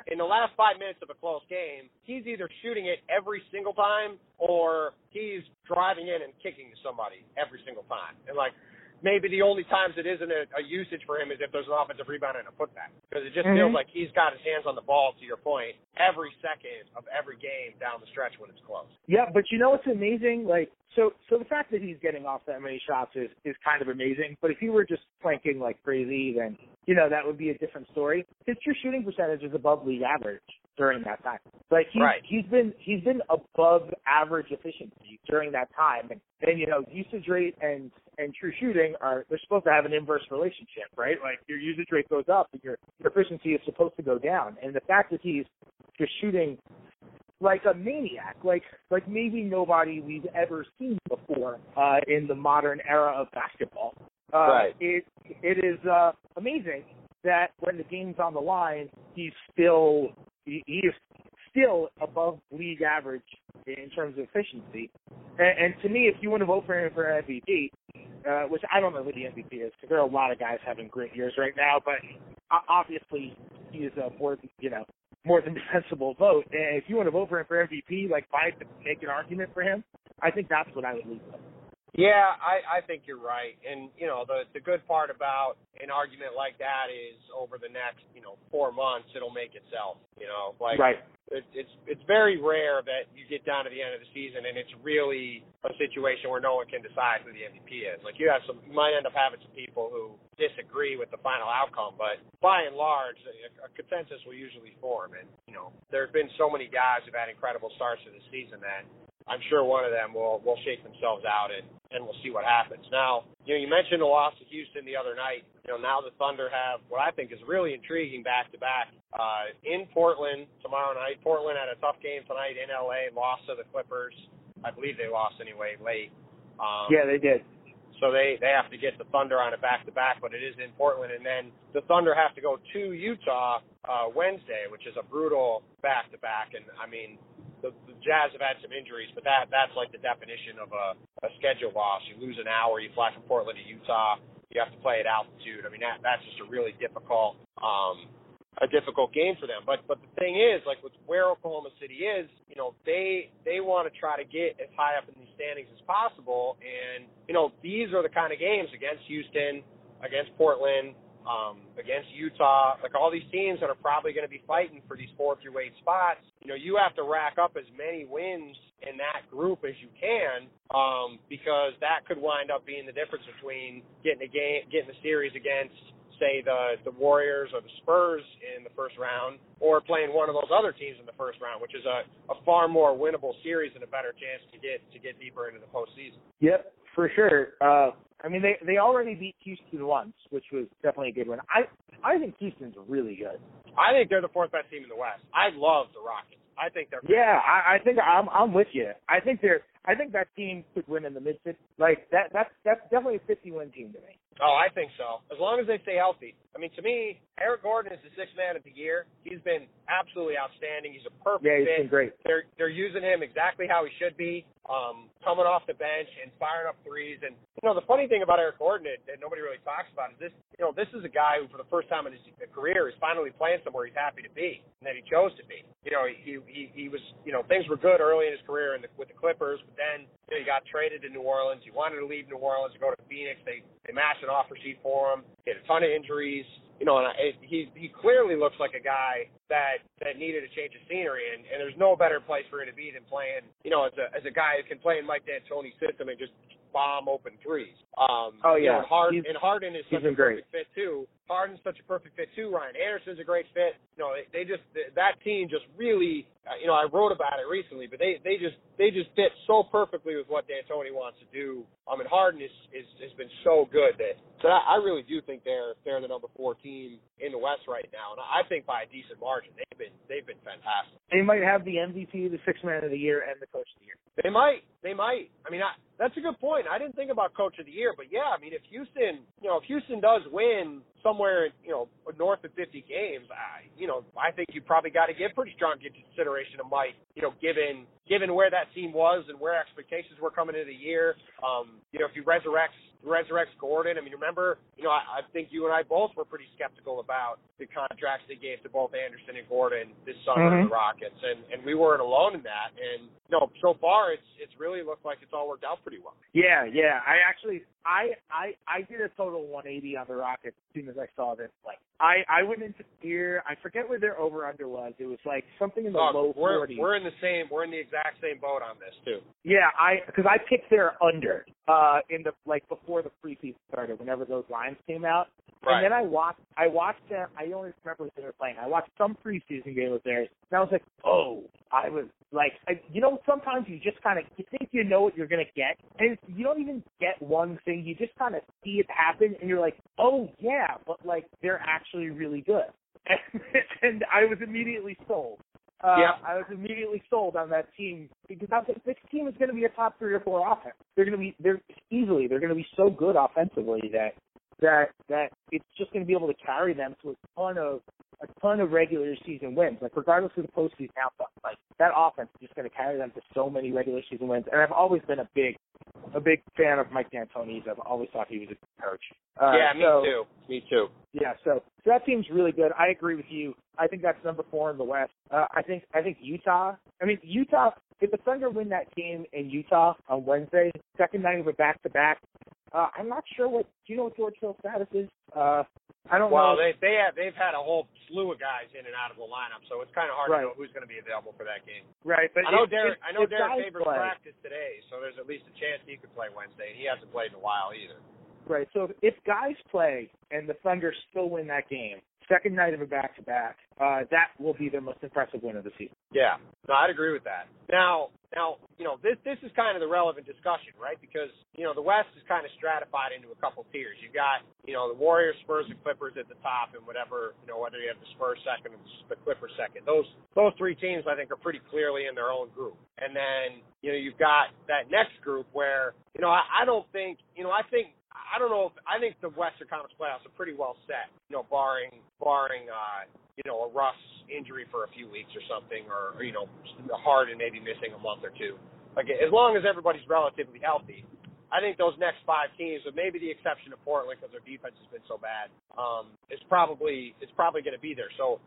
in the last five minutes of a close game, he's either shooting it every single time or he's driving in and kicking to somebody every single time, and like. Maybe the only times it isn't a, a usage for him is if there's an offensive rebound and a putback, because it just mm-hmm. feels like he's got his hands on the ball, to your point, every second of every game down the stretch when it's close. Yeah, but you know what's amazing? Like, so so the fact that he's getting off that many shots is, is kind of amazing, but if he were just planking like crazy, then, you know, that would be a different story. His true shooting percentage is above league average during that time. Like, he's, right. he's been he's been above average efficiency during that time, and, and you know, usage rate and and true shooting are, they're supposed to have an inverse relationship, right? Like your usage rate goes up and your, your efficiency is supposed to go down. And the fact that he's just shooting like a maniac, like like maybe nobody we've ever seen before uh, in the modern era of basketball. Uh, right. It it is uh, amazing that when the game's on the line, he's still he, he is still above league average in terms of efficiency. And, and to me, if you want to vote for him for an M V P. Uh, which I don't know who the M V P is because there are a lot of guys having great years right now, but obviously he is a more, you know, more than defensible vote. And if you want to vote for him for M V P, like find make an argument for him, I think that's what I would leave with. Yeah, I, I think you're right. And, you know, the, the good part about an argument like that is over the next, you know, four months, it'll make itself, you know. Like, right. It, it's it's very rare that you get down to the end of the season and it's really a situation where no one can decide who the M V P is. Like, you have some, you might end up having some people who disagree with the final outcome, but by and large, a, a consensus will usually form. And, you know, there have been so many guys who've had incredible starts to the season that I'm sure one of them will, will shake themselves out and, and we'll see what happens. Now, you know, you mentioned the loss to Houston the other night. You know, now the Thunder have what I think is really intriguing back-to-back uh, in Portland tomorrow night. Portland had a tough game tonight in L A, lost to the Clippers. I believe they lost anyway, late. Um, yeah, they did. So they, they have to get the Thunder on a back-to-back, but it is in Portland. And then the Thunder have to go to Utah uh, Wednesday, which is a brutal back-to-back. And, I mean, The, the Jazz have had some injuries, but that that's like the definition of a, a schedule loss. You lose an hour, you fly from Portland to Utah, you have to play at altitude. I mean, that that's just a really difficult um, a difficult game for them. But but the thing is, like with where Oklahoma City is, you know, they they want to try to get as high up in these standings as possible. And, you know, these are the kind of games against Houston, against Portland, um, against Utah, like all these teams that are probably going to be fighting for these four through eight spots. You know, you have to rack up as many wins in that group as you can, um, because that could wind up being the difference between getting a game, getting a series against, say, the, the Warriors or the Spurs in the first round, or playing one of those other teams in the first round, which is a, a far more winnable series and a better chance to get to get deeper into the postseason. Yep, for sure. Uh, I mean, they, they already beat Houston once, which was definitely a good win. I I think Houston's really good. I think they're the fourth best team in the West. I love the Rockets. I think they're. Yeah, I, I think I'm I'm with you. I think they're. I think that team could win in the mid fifties. Like that. That's that's definitely a fifty-win team to me. Oh, I think so. As long as they stay healthy. I mean, to me, Eric Gordon is the sixth man of the year. He's been absolutely outstanding. He's a perfect fit. Yeah, he's been great. They're they're using him exactly how he should be. Um, coming off the bench and firing up threes. And you know, the funny thing about Eric Gordon that, that nobody really talks about is this. You know, this is a guy who, for the first time in his career, is finally playing somewhere he's happy to be and that he chose to be. You know, he he, he was. You know, things were good early in his career in the, with the Clippers. But then, you know, he got traded to New Orleans. He wanted to leave New Orleans to go to Phoenix. They they matched an offer sheet for him. He had a ton of injuries. You know, and I, he he clearly looks like a guy that that needed a change of scenery. And, and there's no better place for him to be than playing, you know, as a as a guy who can play in Mike D'Antoni's system and just bomb open threes. Um, oh, yeah. You know, and, Harden, and Harden is such a perfect fit, too. Harden's such a perfect fit, too. Ryan Anderson's a great fit. You know, they, they just – that team just really – you know, I wrote about it recently, but they, they just they just fit so perfectly with what D'Antoni wants to do. I mean, Harden is, is has been so good that – so I, I really do think they're they're the number four team in the West right now, and I think by a decent margin. They've been they've been fantastic. They might have the M V P, the sixth man of the year, and the coach of the year. They might. They might. I mean, I, that's a good point. I didn't think about coach of the year, but, yeah, I mean, if Houston – you know, if Houston does win – somewhere, you know, north of fifty games, I, you know, I think you probably got to give pretty strong consideration to Mike, you know, given given where that team was and where expectations were coming into the year. Um, you know, if he resurrects, resurrects Gordon, I mean, remember, you know, I, I think you and I both were pretty skeptical about the contracts they gave to both Anderson and Gordon this summer mm-hmm. in the Rockets, and, and we weren't alone in that. And, you know, so far it's it's really looked like it's all worked out pretty well. Yeah, yeah. I actually, I, I, I did a total one eighty on the Rockets as soon as I saw this. Like, I, I went into here. I forget where their over under was. It was like something in the oh, low we're, forties. We're in the same. We're in the exact same boat on this too. Yeah, I because I picked their under uh, in the like before the preseason started. Whenever those lines came out, right. And then I watched. I watched them. I only remember they were playing. I watched some preseason game of theirs, and I was like, oh, I was like, I, you know, sometimes you just kind of you think you know what you're gonna get, and you don't even get one thing. You just kind of see it happen, and you're like, oh yeah. But, like, they're actually really good. And I was immediately sold. Uh, yeah. I was immediately sold on that team because I was like, this team is going to be a top three or four offense. They're going to be, they're easily, they're going to be so good offensively that, that, that it's just going to be able to carry them to a ton of, a ton of regular season wins. Like, regardless of the postseason outcome, like, that offense is just going to carry them to so many regular season wins. And I've always been a big, a big fan of Mike D'Antoni's. I've always thought he was a good coach. Uh, yeah, me so, too. Me too. Yeah, so, so that team's really good. I agree with you. I think that's number four in the West. Uh, I think I think Utah. I mean, Utah. If the Thunder win that game in Utah on Wednesday, second night of a back-to-back, uh, I'm not sure what. Do you know what George Hill's status is? Uh, I don't well, know. Well, they they have they've had a whole slew of guys in and out of the lineup, so it's kind of hard right. to know who's going to be available for that game. Right, but I know Derrick. I know Derrick Favors practiced today, so there's at least a chance he could play Wednesday. He hasn't played in a while either. Right. So if guys play and the Thunder still win that game, second night of a back-to-back, uh, that will be their most impressive win of the season. Yeah, no, I'd agree with that. Now, now, you know, this this is kind of the relevant discussion, right? Because, you know, the West is kind of stratified into a couple tiers. You've got, you know, the Warriors, Spurs, and Clippers at the top, and whatever, you know, whether you have the Spurs second or the Clippers second. Those those three teams, I think, are pretty clearly in their own group. And then, you know, you've got that next group where, you know, I, I don't think, you know, I think, I don't know if I think the Western Conference playoffs are pretty well set, you know, barring barring uh, you know, a Russ injury for a few weeks or something, or, or you know, Harden maybe missing a month or two. Like, as long as everybody's relatively healthy, I think those next five teams, with maybe the exception of Portland because their defense has been so bad, um, is probably is probably going to be there. So,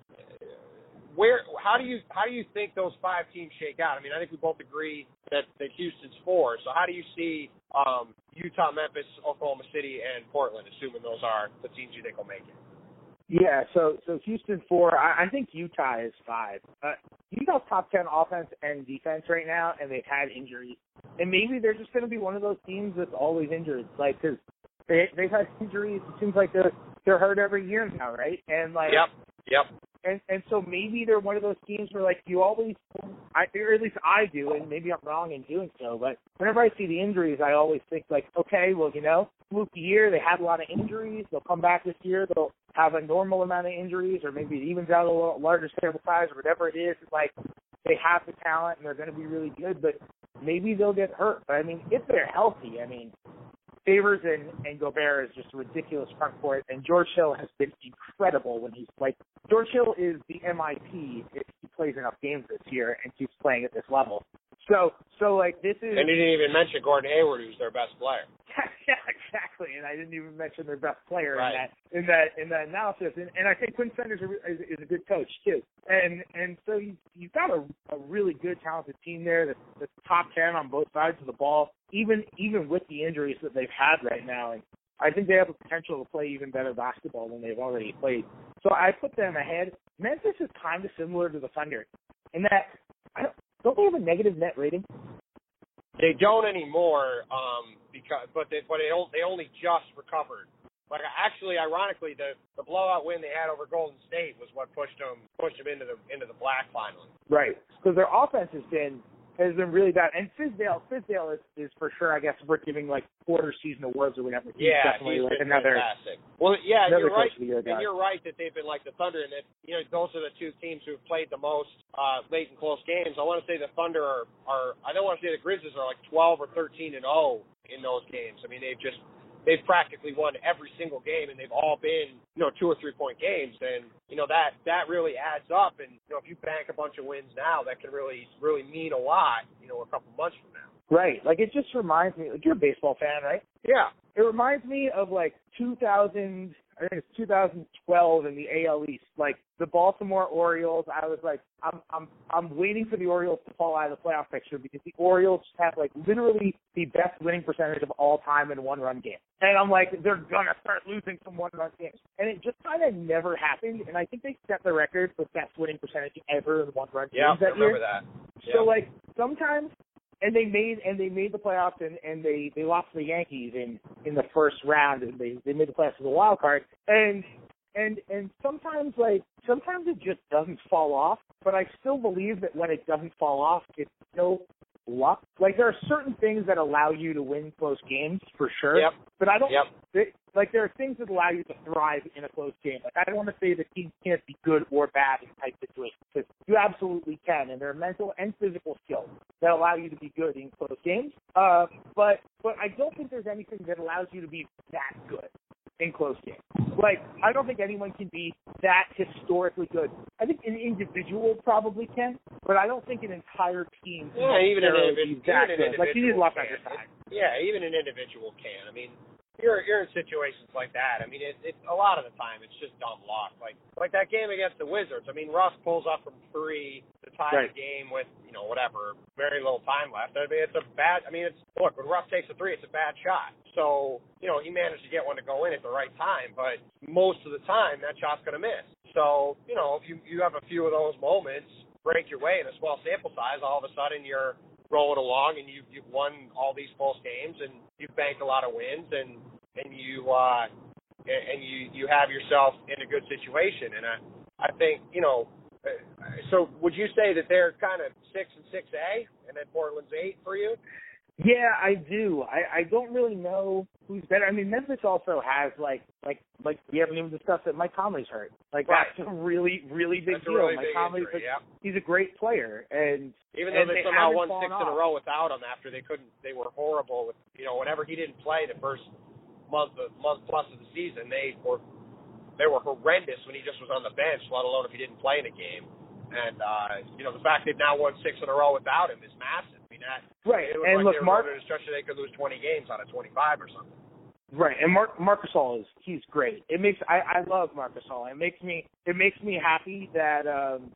where how do you how do you think those five teams shake out? I mean, I think we both agree that, that Houston's four. So, how do you see um, Utah, Memphis, Oklahoma City, and Portland, assuming those are the teams you think will make it? Yeah, so so Houston four. I, I think Utah is five. Uh, Utah's top ten offense and defense right now, and they've had injuries. And maybe they're just going to be one of those teams that's always injured, like because they they've had injuries. It seems like they're they're hurt every year now, right? And like yep, yep. And and so maybe they're one of those teams where like you always, I or at least I do, and maybe I'm wrong in doing so, but whenever I see the injuries, I always think like, okay, well you know, fluke year, they had a lot of injuries. They'll come back this year. They'll have a normal amount of injuries, or maybe it evens out a little larger sample size, or whatever it is. It's like they have the talent and they're going to be really good, but maybe they'll get hurt. But I mean, if they're healthy, I mean, Favors and, and Gobert is just a ridiculous front court, and George Hill has been incredible when he's played. George Hill is the M I P if he plays enough games this year and keeps playing at this level. So, so like this is. And you didn't even mention Gordon Hayward, who's their best player. Yeah, exactly. And I didn't even mention their best player right. in that in that in that analysis. And, and I think Quinn Snyder is, is a good coach too. And and so you, you've got a, a really good, talented team there that's, that's top ten on both sides of the ball, even even with the injuries that they've had right now. And I think they have the potential to play even better basketball than they've already played. So I put them ahead. Memphis is kind of similar to the Thunder in that. I don't, Don't they have a negative net rating? They don't anymore, um, because but they but they, don't, they only just recovered. But actually, ironically, the, the blowout win they had over Golden State was what pushed them pushed them into the into the black finally. Right, because their offense has been has been really bad, and Fizdale Fizdale is, is for sure. I guess if we're giving like quarter season awards or whatever. He's yeah, definitely he's like been another fantastic. Well, yeah, another you're right, year, and you're right that they've been like the Thunder, and that you know those are the two teams who've played the most uh, late and close games. I want to say the Thunder are, are I don't want to say the Grizzlies are like twelve or thirteen and oh in those games. I mean they've just they've practically won every single game, and they've all been you know two or three point games, and you know that that really adds up. And you know if you bank a bunch of wins now, that can really really mean a lot. You know a couple months from now. Right, like it just reminds me. Like you're a baseball fan, right? Yeah. It reminds me of like two thousand. I think it's two thousand twelve in the A L East. Like the Baltimore Orioles. I was like, I'm, I'm, I'm waiting for the Orioles to fall out of the playoff picture because the Orioles have like literally the best winning percentage of all time in one-run games. And I'm like, they're gonna start losing some one-run games. And it just kind of never happened. And I think they set the record for best winning percentage ever in one-run games yeah, that year. Yeah, I remember that. Yeah. So like sometimes. And they made and they made the playoffs, and, and they, they lost to the Yankees in, in the first round, and they, they made the playoffs as a wild card. And and and sometimes like sometimes it just doesn't fall off. But I still believe that when it doesn't fall off, it's still luck. Like there are certain things that allow you to win close games for sure. Yep. But I don't. Yep. They, like there are things that allow you to thrive in a close game. Like I don't want to say that teams can't be good or bad in type situations because you absolutely can, and there are mental and physical skills that allow you to be good in close games. Uh, but but I don't think there's anything that allows you to be that good in close games. Like I don't think anyone can be that historically good. I think an individual probably can, but I don't think an entire team yeah, can even an individ- be that even good. An like you need luck on your side. Yeah, even an individual can. I mean. You're you're in situations like that. I mean, it, it a lot of the time it's just dumb luck. Like like that game against the Wizards. I mean, Russ pulls up from three to tie right. the game with you know whatever very little time left. I mean, it's a bad. I mean, it's look when Russ takes a three, it's a bad shot. So you know he managed to get one to go in at the right time, but most of the time that shot's gonna miss. So you know if you you have a few of those moments break your way in a small sample size, all of a sudden you're rolling along and you've you've won all these close games and you've banked a lot of wins and. and you uh, and you, you have yourself in a good situation. And I, I think, you know, so would you say that they're kind of six and six A and then Portland's eight for you? Yeah, I do. I, I don't really know who's better. I mean, Memphis also has, like, like like we haven't even discussed that Mike Conley's hurt. Like, right. that's a really, really big that's deal. Really Mike big Conley's injury, like, yeah. he's a great player. And even though and they, they somehow won six off. in a row without him after they couldn't, they were horrible. With, you know, whenever he didn't play the first – month month plus of the season, they were they were horrendous when he just was on the bench, let alone if he didn't play in a game. And uh, you know the fact they've now won six in a row without him is massive. I mean that right. It was and like look, they were Mark, in a stretch that they could lose twenty games out of twenty-five or something. Right, and Marc Gasol is he's great. It makes I, I love Marc Gasol. It makes me it makes me happy that um,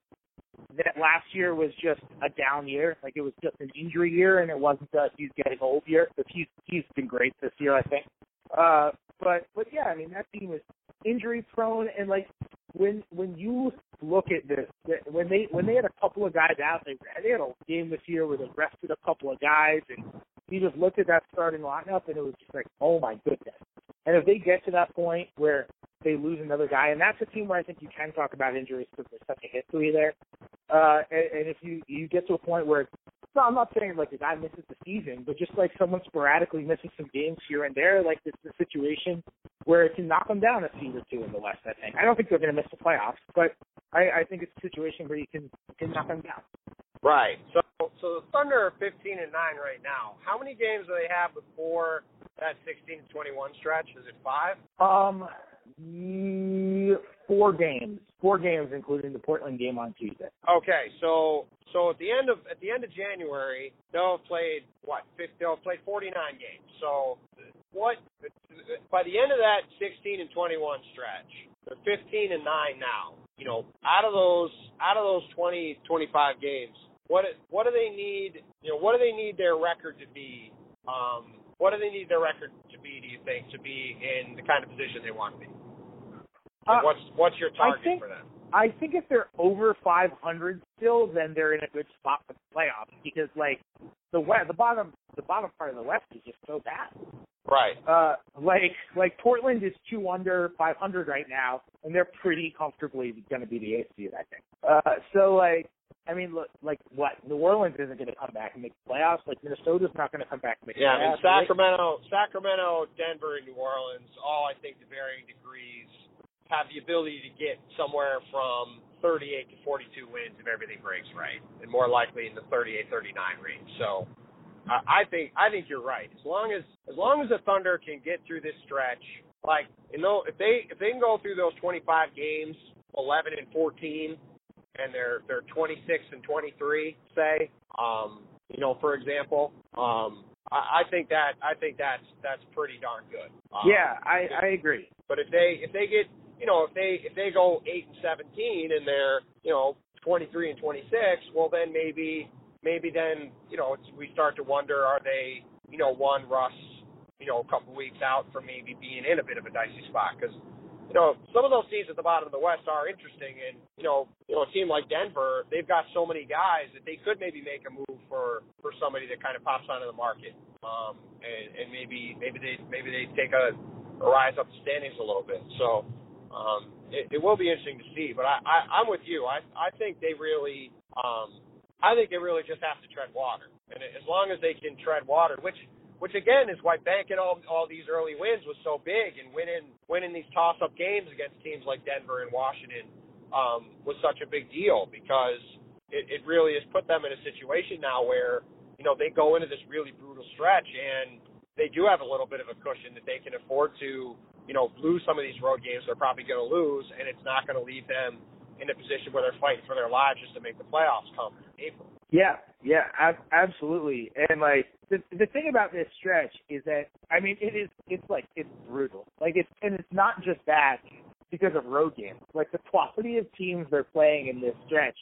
that last year was just a down year, like it was just an injury year, and it wasn't that he's getting old year. But he's he's been great this year, I think. Uh, but but yeah, I mean that team is injury prone, and like when when you look at this, when they when they had a couple of guys out, they they had a game this year where they rested a couple of guys and. You just looked at that starting lineup, and it was just like, oh, my goodness. And if they get to that point where they lose another guy, and that's a team where I think you can talk about injuries because there's such a history there. Uh, and, and if you, you get to a point where, no, I'm not saying, like, the guy misses the season, but just, like, someone sporadically missing some games here and there, like, it's the situation where it can knock them down a seed or two in the West, I think. I don't think they're going to miss the playoffs, but I, I think it's a situation where you can, can knock them down. Right. So so the Thunder are fifteen and nine right now. How many games do they have before that sixteen to twenty one stretch? Is it five? Um four games. Four games including the Portland game on Tuesday. Okay, so so at the end of at the end of January, they'll have played what, they'll have played forty nine games. So what by the end of that sixteen and twenty one stretch, they're fifteen and nine now. You know, out of those out of those twenty, twenty-five games, what what do they need? You know, what do they need their record to be? Um, what do they need their record to be? Do you think to be in the kind of position they want to be? Uh, what's what's your target I think, for them? I think if they're over five hundred still, then they're in a good spot for the playoffs because like the the bottom the bottom part of the West is just so bad. Right. Uh, like like Portland is two under five hundred right now, and they're pretty comfortably going to be the eighth seed, I think. Uh, so like. I mean, look, like what? New Orleans isn't going to come back and make the playoffs. Like Minnesota's not going to come back and make the yeah, playoffs. Yeah, I mean, Sacramento, Sacramento, Denver, and New Orleans all, I think, to varying degrees, have the ability to get somewhere from thirty-eight to forty-two wins if everything breaks right, and more likely in the thirty-eight, thirty-nine range. So, uh, I think I think you're right. As long as as long as the Thunder can get through this stretch, like you know, if they if they can go through those twenty-five games, eleven and fourteen. And they're they're twenty-six and twenty-three, say, um, you know, for example. Um, I, I think that I think that's that's pretty darn good. Um, yeah, I, I agree. But if they if they get you know if they if they go eight and seventeen and they're you know twenty-three and twenty-six, well then maybe maybe then you know it's, we start to wonder are they you know one Russ you know a couple weeks out from maybe being in a bit of a dicey spot because. You know, some of those teams at the bottom of the West are interesting, and you know, you know, a team like Denver, they've got so many guys that they could maybe make a move for, for somebody that kind of pops onto the market, um, and, and maybe maybe they maybe they take a, a rise up the standings a little bit. So um, it, it will be interesting to see. But I, I, I'm with you. I I think they really um, I think they really just have to tread water, and as long as they can tread water, which. Which again is why banking all all these early wins was so big, and winning winning these toss up games against teams like Denver and Washington um, was such a big deal because it, it really has put them in a situation now where you know they go into this really brutal stretch and they do have a little bit of a cushion that they can afford to you know lose some of these road games they're probably going to lose, and it's not going to leave them in a position where they're fighting for their lives just to make the playoffs come in April. Yeah, yeah, ab- absolutely. And like the the thing about this stretch is that I mean it is it's like it's brutal. Like it's and it's not just that because of road games. Like the quality of teams they're playing in this stretch.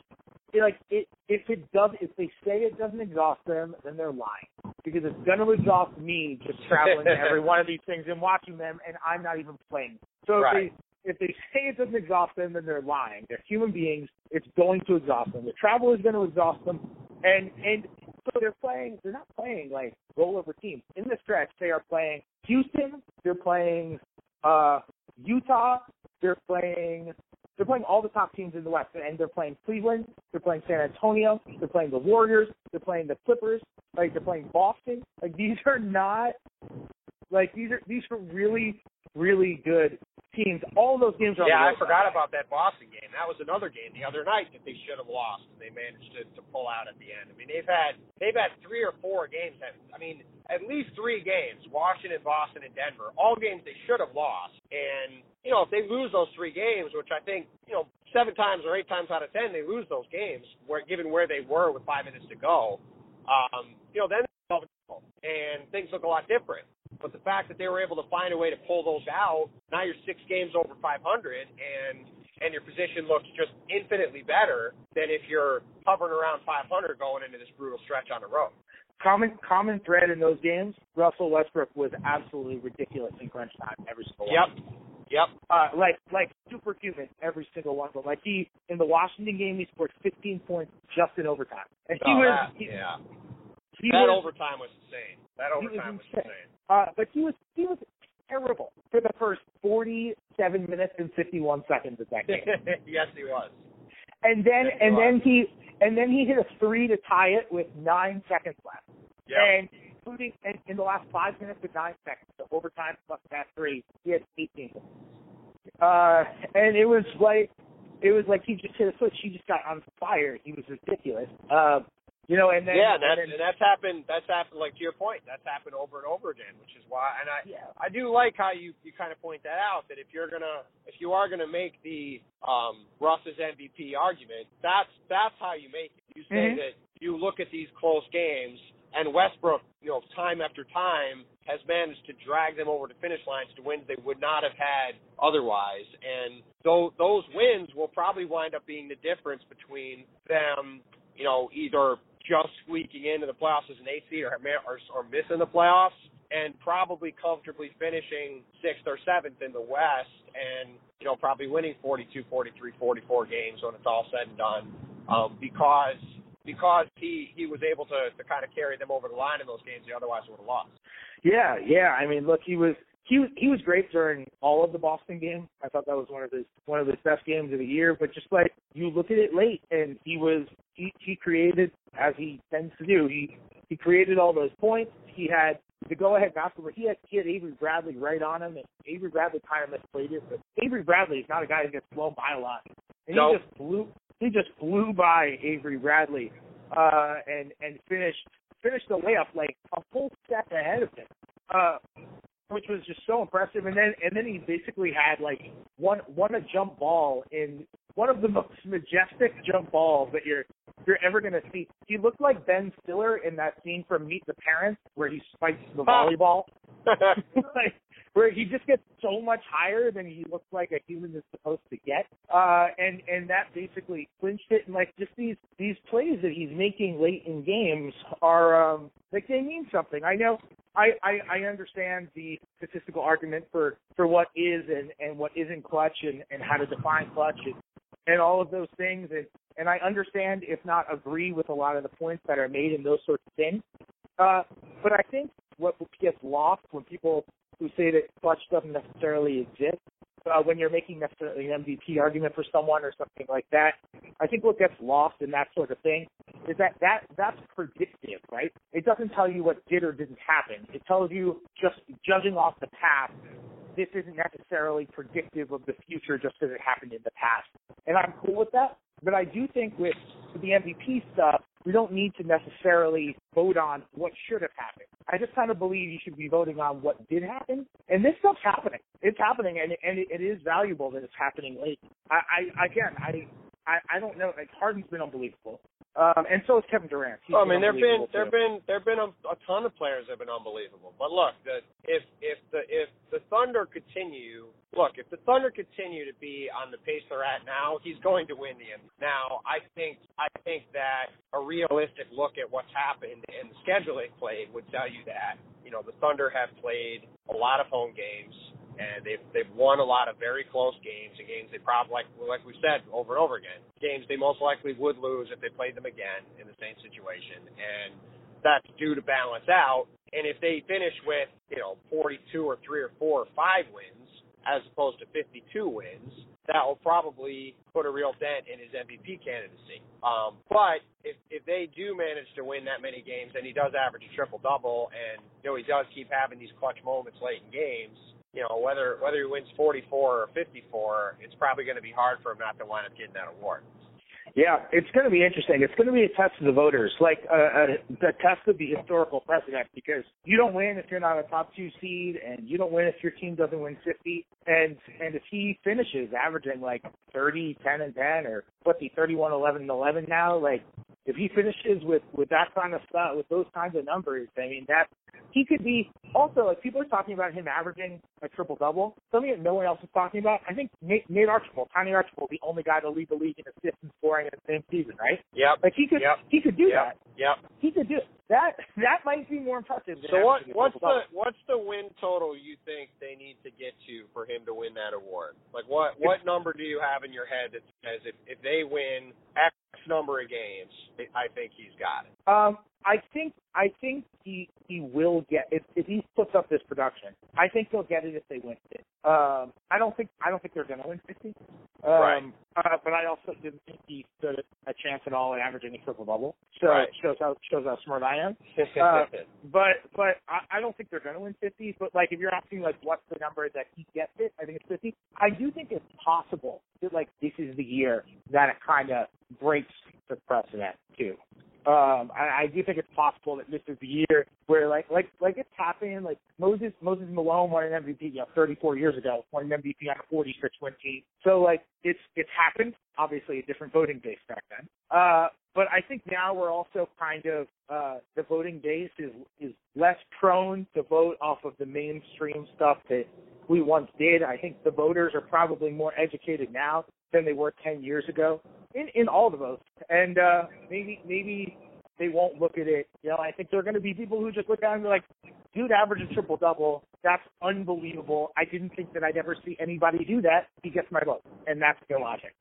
It, like it if it does if they say it doesn't exhaust them, then they're lying because it's gonna exhaust me just traveling to every one of these things and watching them, and I'm not even playing. So right. if they If they say it doesn't exhaust them, then they're lying. They're human beings. It's going to exhaust them. The travel is going to exhaust them. And and so they're playing, they're not playing like rollover teams. In the stretch, they are playing Houston. They're playing uh, Utah. They're playing, they're playing all the top teams in the West. And they're playing Cleveland. They're playing San Antonio. They're playing the Warriors. They're playing the Clippers. Like, they're playing Boston. Like, these are not, like, these are, these are really, really good teams. All those games are. Yeah, I forgot about that Boston game. That was another game the other night that they should have lost, and they managed to, to pull out at the end. I mean, they've had they've had three or four games. That, I mean, at least three games: Washington, Boston, and Denver. All games they should have lost. And you know, if they lose those three games, which I think you know, seven times or eight times out of ten, they lose those games. Where given where they were with five minutes to go, um, you know, then and things look a lot different. But the fact that they were able to find a way to pull those out, now you're six games over five hundred, and and your position looks just infinitely better than if you're hovering around five hundred going into this brutal stretch on the road. Common common thread in those games, Russell Westbrook was absolutely ridiculous in crunch time every single one. Yep. Yep. Uh, like like superhuman every single one of them. Like he in the Washington game, he scored fifteen points just in overtime. And he oh, was that, he, yeah. He that was, overtime was insane. That overtime was insane. Was insane. Uh, but he was he was terrible for the first forty-seven minutes and fifty-one seconds of that game. Yes, he was. And then yes, and he then he and then he hit a three to tie it with nine seconds left. Yep. And including in, in the last five minutes with nine seconds, so overtime plus that three, he had eighteen points. Uh, and it was like it was like he just hit a switch. He just got on fire. He was ridiculous. Uh, you know, and then yeah, and, that's, and, then, and that's happened. That's happened. Like, to your point, that's happened over and over again, which is why. And I yeah. I do like how you, you kind of point that out. That if you're gonna if you are gonna make the um, Russ's M V P argument, that's that's how you make it. You say mm-hmm. that you look at these close games. And Westbrook, you know, time after time has managed to drag them over to finish lines to wins they would not have had otherwise. And though those wins will probably wind up being the difference between them, you know, either just squeaking into the playoffs as an eighth seed or, or, or missing the playoffs, and probably comfortably finishing sixth or seventh in the West and, you know, probably winning forty-two, forty-three, forty-four games when it's all said and done um, because – Because he, he was able to, to kind of carry them over the line in those games they otherwise would have lost. Yeah, yeah. I mean, look, he was he was he was great during all of the Boston games. I thought that was one of his one of his best games of the year. But just like you look at it late, and he was he, he created as he tends to do. He he created all those points. He had the go-ahead basketball. He had he had Avery Bradley right on him, and Avery Bradley kind of misplayed it. But Avery Bradley is not a guy who gets blown by a lot. And nope. He just blew. He just flew by Avery Bradley uh, and and finished finished the layup like a full step ahead of him, uh, which was just so impressive. And then and then he basically had like one one a jump ball in one of the most majestic jump balls that you're you're ever gonna see. He looked like Ben Stiller in that scene from Meet the Parents where he spikes the volleyball, like, where he just gets so much higher than he looks like a human is supposed to get. Uh, and, and that basically clinched it. And, like, just these, these plays that he's making late in games are, um, like, they mean something. I know I, I, I understand the statistical argument for, for what is and, and what isn't clutch and, and how to define clutch and, and all of those things. And, and I understand, if not agree with a lot of the points that are made and those sorts of things. Uh, but I think what gets lost when people – who say that clutch doesn't necessarily exist, uh, when you're making necessarily an M V P argument for someone or something like that, I think what gets lost in that sort of thing is that, that that's predictive, right? It doesn't tell you what did or didn't happen. It tells you, just judging off the past, this isn't necessarily predictive of the future just because it happened in the past. And I'm cool with that, but I do think with the M V P stuff, we don't need to necessarily vote on what should have happened. I just kind of believe you should be voting on what did happen. And this stuff's happening. It's happening, and, and it, it is valuable that it's happening late. I, I again, I, I, I don't know. Like, Harden's been unbelievable, um, and so is Kevin Durant. He's well, I mean, there've been there've been there've been a, a ton of players that have been unbelievable. But look, the, if if the if the Thunder continue. Look, if the Thunder continue to be on the pace they're at now, he's going to win the M V P. Now, I think I think that a realistic look at what's happened and the schedule they played would tell you that, you know, the Thunder have played a lot of home games and they've they've won a lot of very close games and games they probably, like like we said over and over again, games they most likely would lose if they played them again in the same situation, and that's due to balance out. And if they finish with, you know, forty-two or three or four or five wins, as opposed to fifty-two wins, that will probably put a real dent in his M V P candidacy. Um, but if if they do manage to win that many games, and he does average a triple-double, and, you know, he does keep having these clutch moments late in games, you know, whether whether he wins forty-four or fifty-four, it's probably going to be hard for him not to wind up getting that award. Yeah, it's going to be interesting. It's going to be a test of the voters, like a, a, a test of the historical precedent, because you don't win if you're not a top two seed, and you don't win if your team doesn't win fifty. And and if he finishes averaging like thirty, ten, and ten, or what's he, thirty-one, eleven, and eleven now, like if he finishes with, with that kind of stuff, with those kinds of numbers, I mean, that he could be also, like, people are talking about him averaging a triple-double, something that no one else is talking about. I think Nate, Nate Archibald, Tiny Archibald, the only guy to lead the league in assists and scoring in the same season, right? Yep. Like, he could yep. he could do yep. that. Yep. He could do it. That, that might be more impressive than so what, what's the what's the win total you think they need to get to for him to win that award? Like, what, what number do you have in your head that says if, if they win X number of games, I think he's got it? Um, I think I think he he will get if, if he puts up this production. I think he'll get it if they win it. Um, I don't think I don't think they're going to win fifty. Um, right. Uh, but I also didn't think he stood a chance at all at averaging a triple double. So right. it shows how shows how smart I am. uh, but but I, I don't think they're going to win fifty. But like if you're asking like what's the number that he gets it, I think it's fifty. I do think it's possible that like this is the year that it kind of breaks the precedent too. Um, I, I do think it's possible that this is the year where, like, like, like it's happening. Like Moses, Moses Malone won an M V P, you know, thirty-four years ago, won an M V P on a forty-six win team. So, like, it's it's happened. Obviously, a different voting base back then. Uh, but I think now we're also kind of uh, the voting base is is less prone to vote off of the mainstream stuff that we once did. I think the voters are probably more educated now than they were ten years ago. In, in all the votes, and uh, maybe maybe they won't look at it. You know, I think there are going to be people who just look at it and be like, dude averages triple-double. That's unbelievable. I didn't think that I'd ever see anybody do that. He gets my vote, and that's their logic.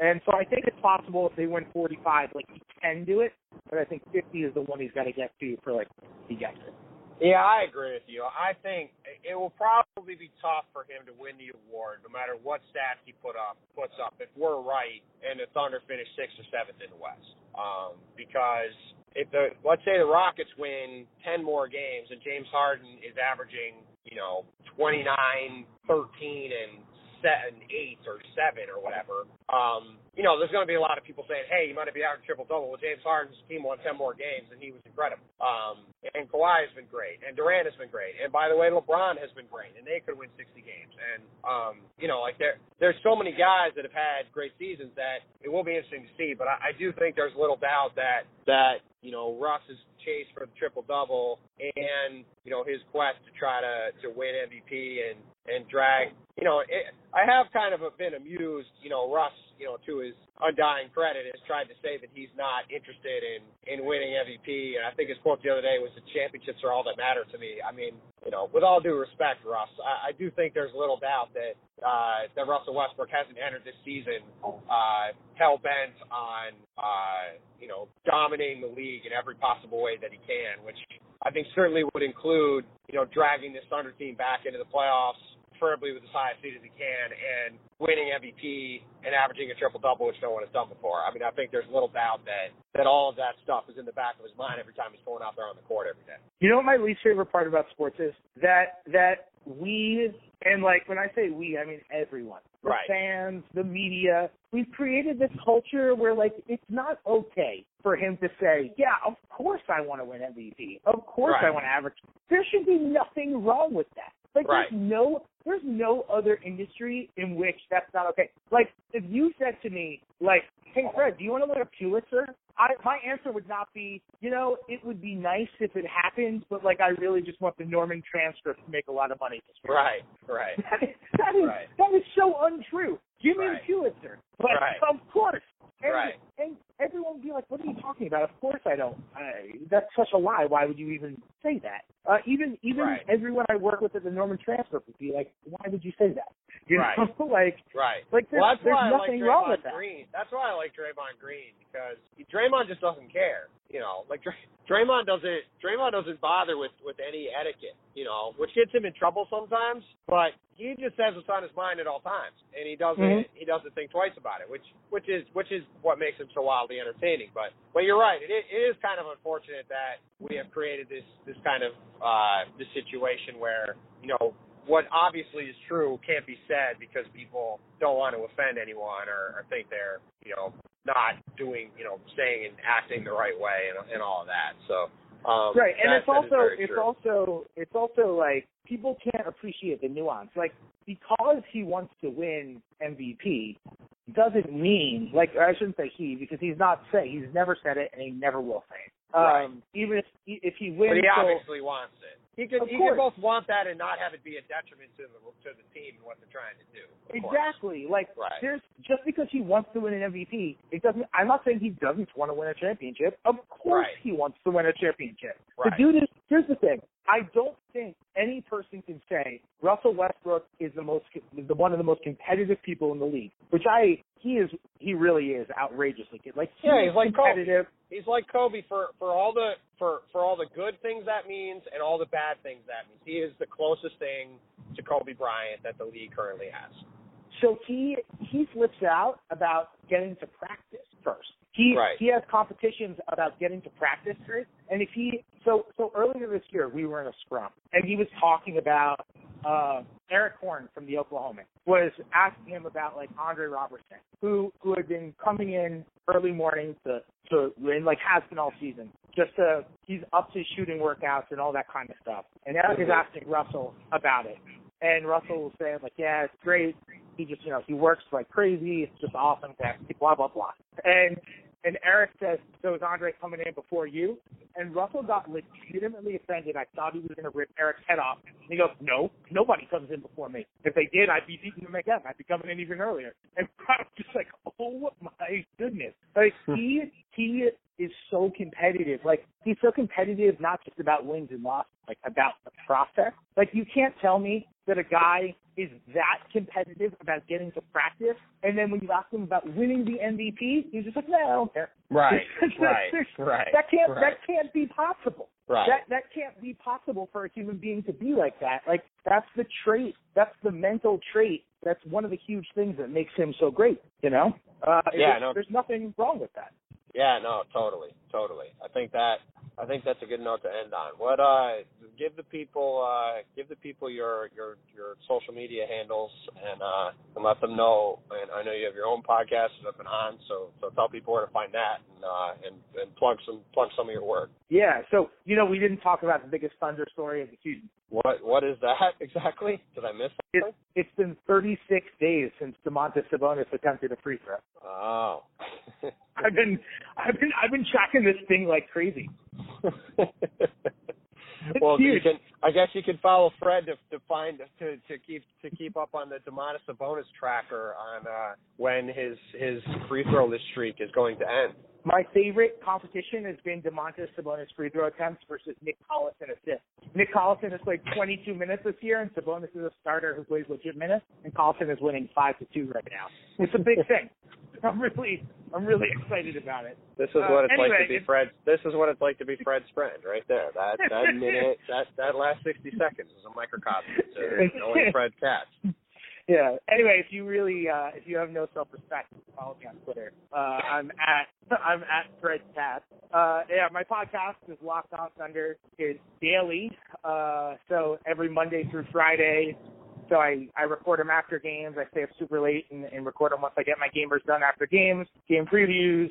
And so I think it's possible if they win forty-five, like, he can do it, but I think fifty is the one he's got to get to for, like, he gets it. Yeah, I agree with you. I think it will probably be tough for him to win the award, no matter what stats he put up, puts up. If we're right, and the Thunder finish sixth or seventh in the West, um, because if the let's say the Rockets win ten more games and James Harden is averaging, you know, twenty-nine, thirteen, and seven, eight, or seven, or whatever, um, you know, there's going to be a lot of people saying, hey, you might have been out of triple-double. Well, James Harden's team won ten more games, and he was incredible. Um, and Kawhi has been great, and Durant has been great, and by the way, LeBron has been great, and they could win sixty games. And, um, you know, like, there, there's so many guys that have had great seasons that it will be interesting to see, but I, I do think there's little doubt that, that you know, Russ's chase for the triple-double and, you know, his quest to try to, to win M V P and, and drag, you know, it, I have kind of been amused, you know, Russ, you know, to his undying credit, has tried to say that he's not interested in, in winning M V P. And I think his quote the other day was, the championships are all that matter to me. I mean, you know, with all due respect, Russ, I, I do think there's little doubt that uh, that Russell Westbrook hasn't entered this season uh, hell-bent on, uh, you know, dominating the league in every possible way that he can, which I think certainly would include, you know, dragging this Thunder team back into the playoffs, preferably with as high a seed as he can, and winning M V P and averaging a triple-double, which no one has done before. I mean, I think there's little doubt that, that all of that stuff is in the back of his mind every time he's going out there on the court every day. You know what my least favorite part about sports is? That that we, and like when I say we, I mean everyone. The right. fans, the media. We've created this culture where, like, it's not okay for him to say, yeah, of course I want to win M V P. Of course right. I want to average. There should be nothing wrong with that. Like, right. there's no there's no other industry in which that's not okay. Like, if you said to me, like, hey, Fred, do you want to win a Pulitzer? I, my answer would not be, you know, it would be nice if it happens, but, like, I really just want the Norman Transcript to make a lot of money this year. Right, right. That is, that is, right. That is so untrue. Give me right. the Pulitzer. But, right. of course. And, right. and everyone would be like, what are you talking about? Of course I don't. I, that's such a lie. Why would you even say that? Uh, even even right. everyone I work with at the Norman Transcript would be like, why would you say that? You right. know? Like, right. like there's, well, there's nothing like wrong with that. Green. That's why I like Draymond Green, because Draymond just doesn't care. You know, like Draymond doesn't Draymond doesn't bother with, with any etiquette, you know, which gets him in trouble sometimes, but he just says what's on his mind at all times, and he doesn't mm-hmm. he doesn't think twice about it, which which is which is what makes him so wildly entertaining. But but you're right, it, it is kind of unfortunate that we have created this this kind of uh, this situation where, you know, what obviously is true can't be said because people don't want to offend anyone or, or think they're, you know, not doing, you know, saying and acting the right way and, and all of that. So um, right, and that, it's also it's true. also it's also like people can't appreciate the nuance. Like, because he wants to win M V P, doesn't mean, like, I shouldn't say he, because he's not saying, he's never said it, and he never will say it. Um, right. Even if he, if he wins, but he obviously so, wants it. He can, he can both want that and not have it be a detriment to the to the team and what they're trying to do. Exactly. Course. Like, right. There's just because he wants to win an M V P, it doesn't. I'm not saying he doesn't want to win a championship. Of course, right. He wants to win a championship. Right. The dude is. Here's the thing. I don't think any person can say Russell Westbrook is the most the one of the most competitive people in the league, which I he is he really is outrageously good. Like yeah, he's like competitive. Kobe. He's like Kobe for, for all the for, for all the good things that means and all the bad things that means. He is the closest thing to Kobe Bryant that the league currently has. So he he flips out about getting to practice first. He right. he has competitions about getting to practice first, and if he so so earlier this year we were in a scrum and he was talking about uh, Eric Horn from the Oklahoman was asking him about like Andre Roberson who who had been coming in early morning to to win like has been all season just to he's up to shooting workouts and all that kind of stuff, and Eric is asking Russell about it, and Russell was saying like yeah it's great he just you know he works like crazy it's just awesome blah blah blah and. And Eric says, so is Andre coming in before you? And Russell got legitimately offended. I thought he was going to rip Eric's head off. And he goes, no, nobody comes in before me. If they did, I'd be beating them again. I'd be coming in even earlier. And I was just like, oh, my goodness. Like, he he is so competitive. Like, he's so competitive not just about wins and losses, like, about the process. Like, you can't tell me that a guy is that competitive about getting to practice, and then when you ask him about winning the M V P, he's just like, no, I don't care. Right, right, right. That can't right. that can't be possible. Right. That that can't be possible for a human being to be like that. Like that's the trait. That's the mental trait. That's one of the huge things that makes him so great. You know. Uh, yeah. No. There's nothing wrong with that. Yeah. No. Totally. Totally. I think that. I think that's a good note to end on. What uh, give the people uh, give the people your, your, your social media handles and uh, and let them know. And I know you have your own podcast that's up and on, so so tell people where to find that and uh, and, and plug some plug some of your work. Yeah. So you know we didn't talk about the biggest thunder story of the season. What what is that exactly? Did I miss something? It's, it's been thirty-six days since Domantas Sabonis attempted a free throw. Oh. I've been I've been I've been tracking this thing like crazy. Well, you can, I guess you can follow Fred to, to find to, to keep to keep up on the Domantas Sabonis tracker on uh, when his his free throw list streak is going to end. My favorite competition has been Domantas Sabonis free throw attempts versus Nick Collison assists. Nick Collison has played twenty-two minutes this year, and Sabonis is a starter who plays legit minutes, and Collison is winning five to two right now. It's a big thing. I'm really, I'm really excited about it. This is what uh, it's anyway, like to be Fred. This is what it's like to be Fred's friend, right there. That that minute, that that last sixty seconds is a microcosm to knowing Fred Katz. Yeah. Anyway, if you really, uh, if you have no self-respect, follow me on Twitter. Uh, I'm at, I'm at Fred Katz. Uh, yeah, my podcast is Locked On Thunder. It's daily. Uh, so every Monday through Friday. So I, I record them after games. I stay up super late and, and record them once I get my gamers done after games, game previews.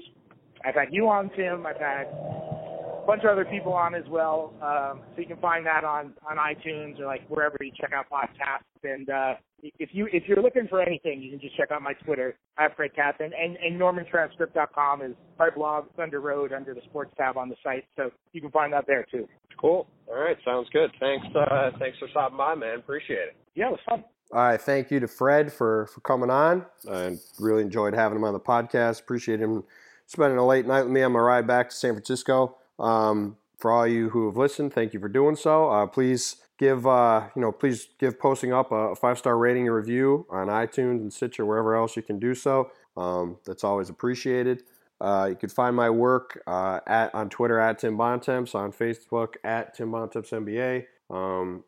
I've had you on, Tim. I've had a bunch of other people on as well. Um, so you can find that on, on iTunes or, like, wherever you check out podcasts. And uh, if, you, if you're looking for anything, you can just check out my Twitter, at Fred Katz. And, and, and norman transcript dot com is my blog, Thunder Road, under the sports tab on the site. So you can find that there, too. Cool. All right. Sounds good. Thanks, uh, thanks for stopping by, man. Appreciate it. Yeah, it was fun. All right, thank you to Fred for, for coming on. I really enjoyed having him on the podcast. Appreciate him spending a late night with me on my ride back to San Francisco. Um, for all you who have listened, thank you for doing so. Uh, please give uh, you know, please give Posting Up a, a five-star rating and review on iTunes and Stitcher, wherever else you can do so. Um, that's always appreciated. Uh, you can find my work uh, at on Twitter at Tim Bontemps, on Facebook at Tim Bontemps N B A. Um,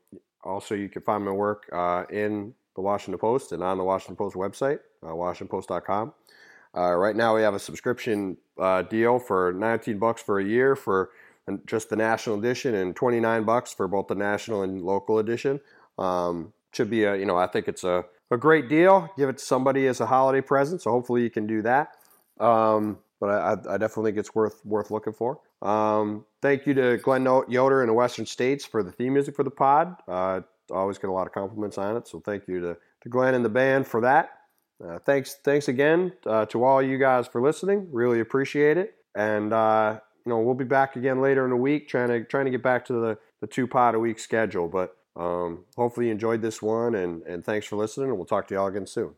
Also, you can find my work uh, in the Washington Post and on the Washington Post website, uh, washington post dot com. Uh, right now, we have a subscription uh, deal for nineteen bucks for a year for just the national edition, and twenty-nine bucks for both the national and local edition. Um, should be a, you know, I think it's a, a great deal. Give it to somebody as a holiday present. So hopefully, you can do that. Um, but I, I definitely think it's worth worth looking for. Um, thank you to Glenn Yoder and the Western States for the theme music for the pod. I uh, always get a lot of compliments on it, so thank you to, to Glenn and the band for that. Uh, thanks thanks again uh, to all you guys for listening. Really appreciate it. And, uh, you know, we'll be back again later in the week trying to trying to get back to the, the two-pod-a-week schedule. But um, hopefully you enjoyed this one, and, and thanks for listening, and we'll talk to you all again soon.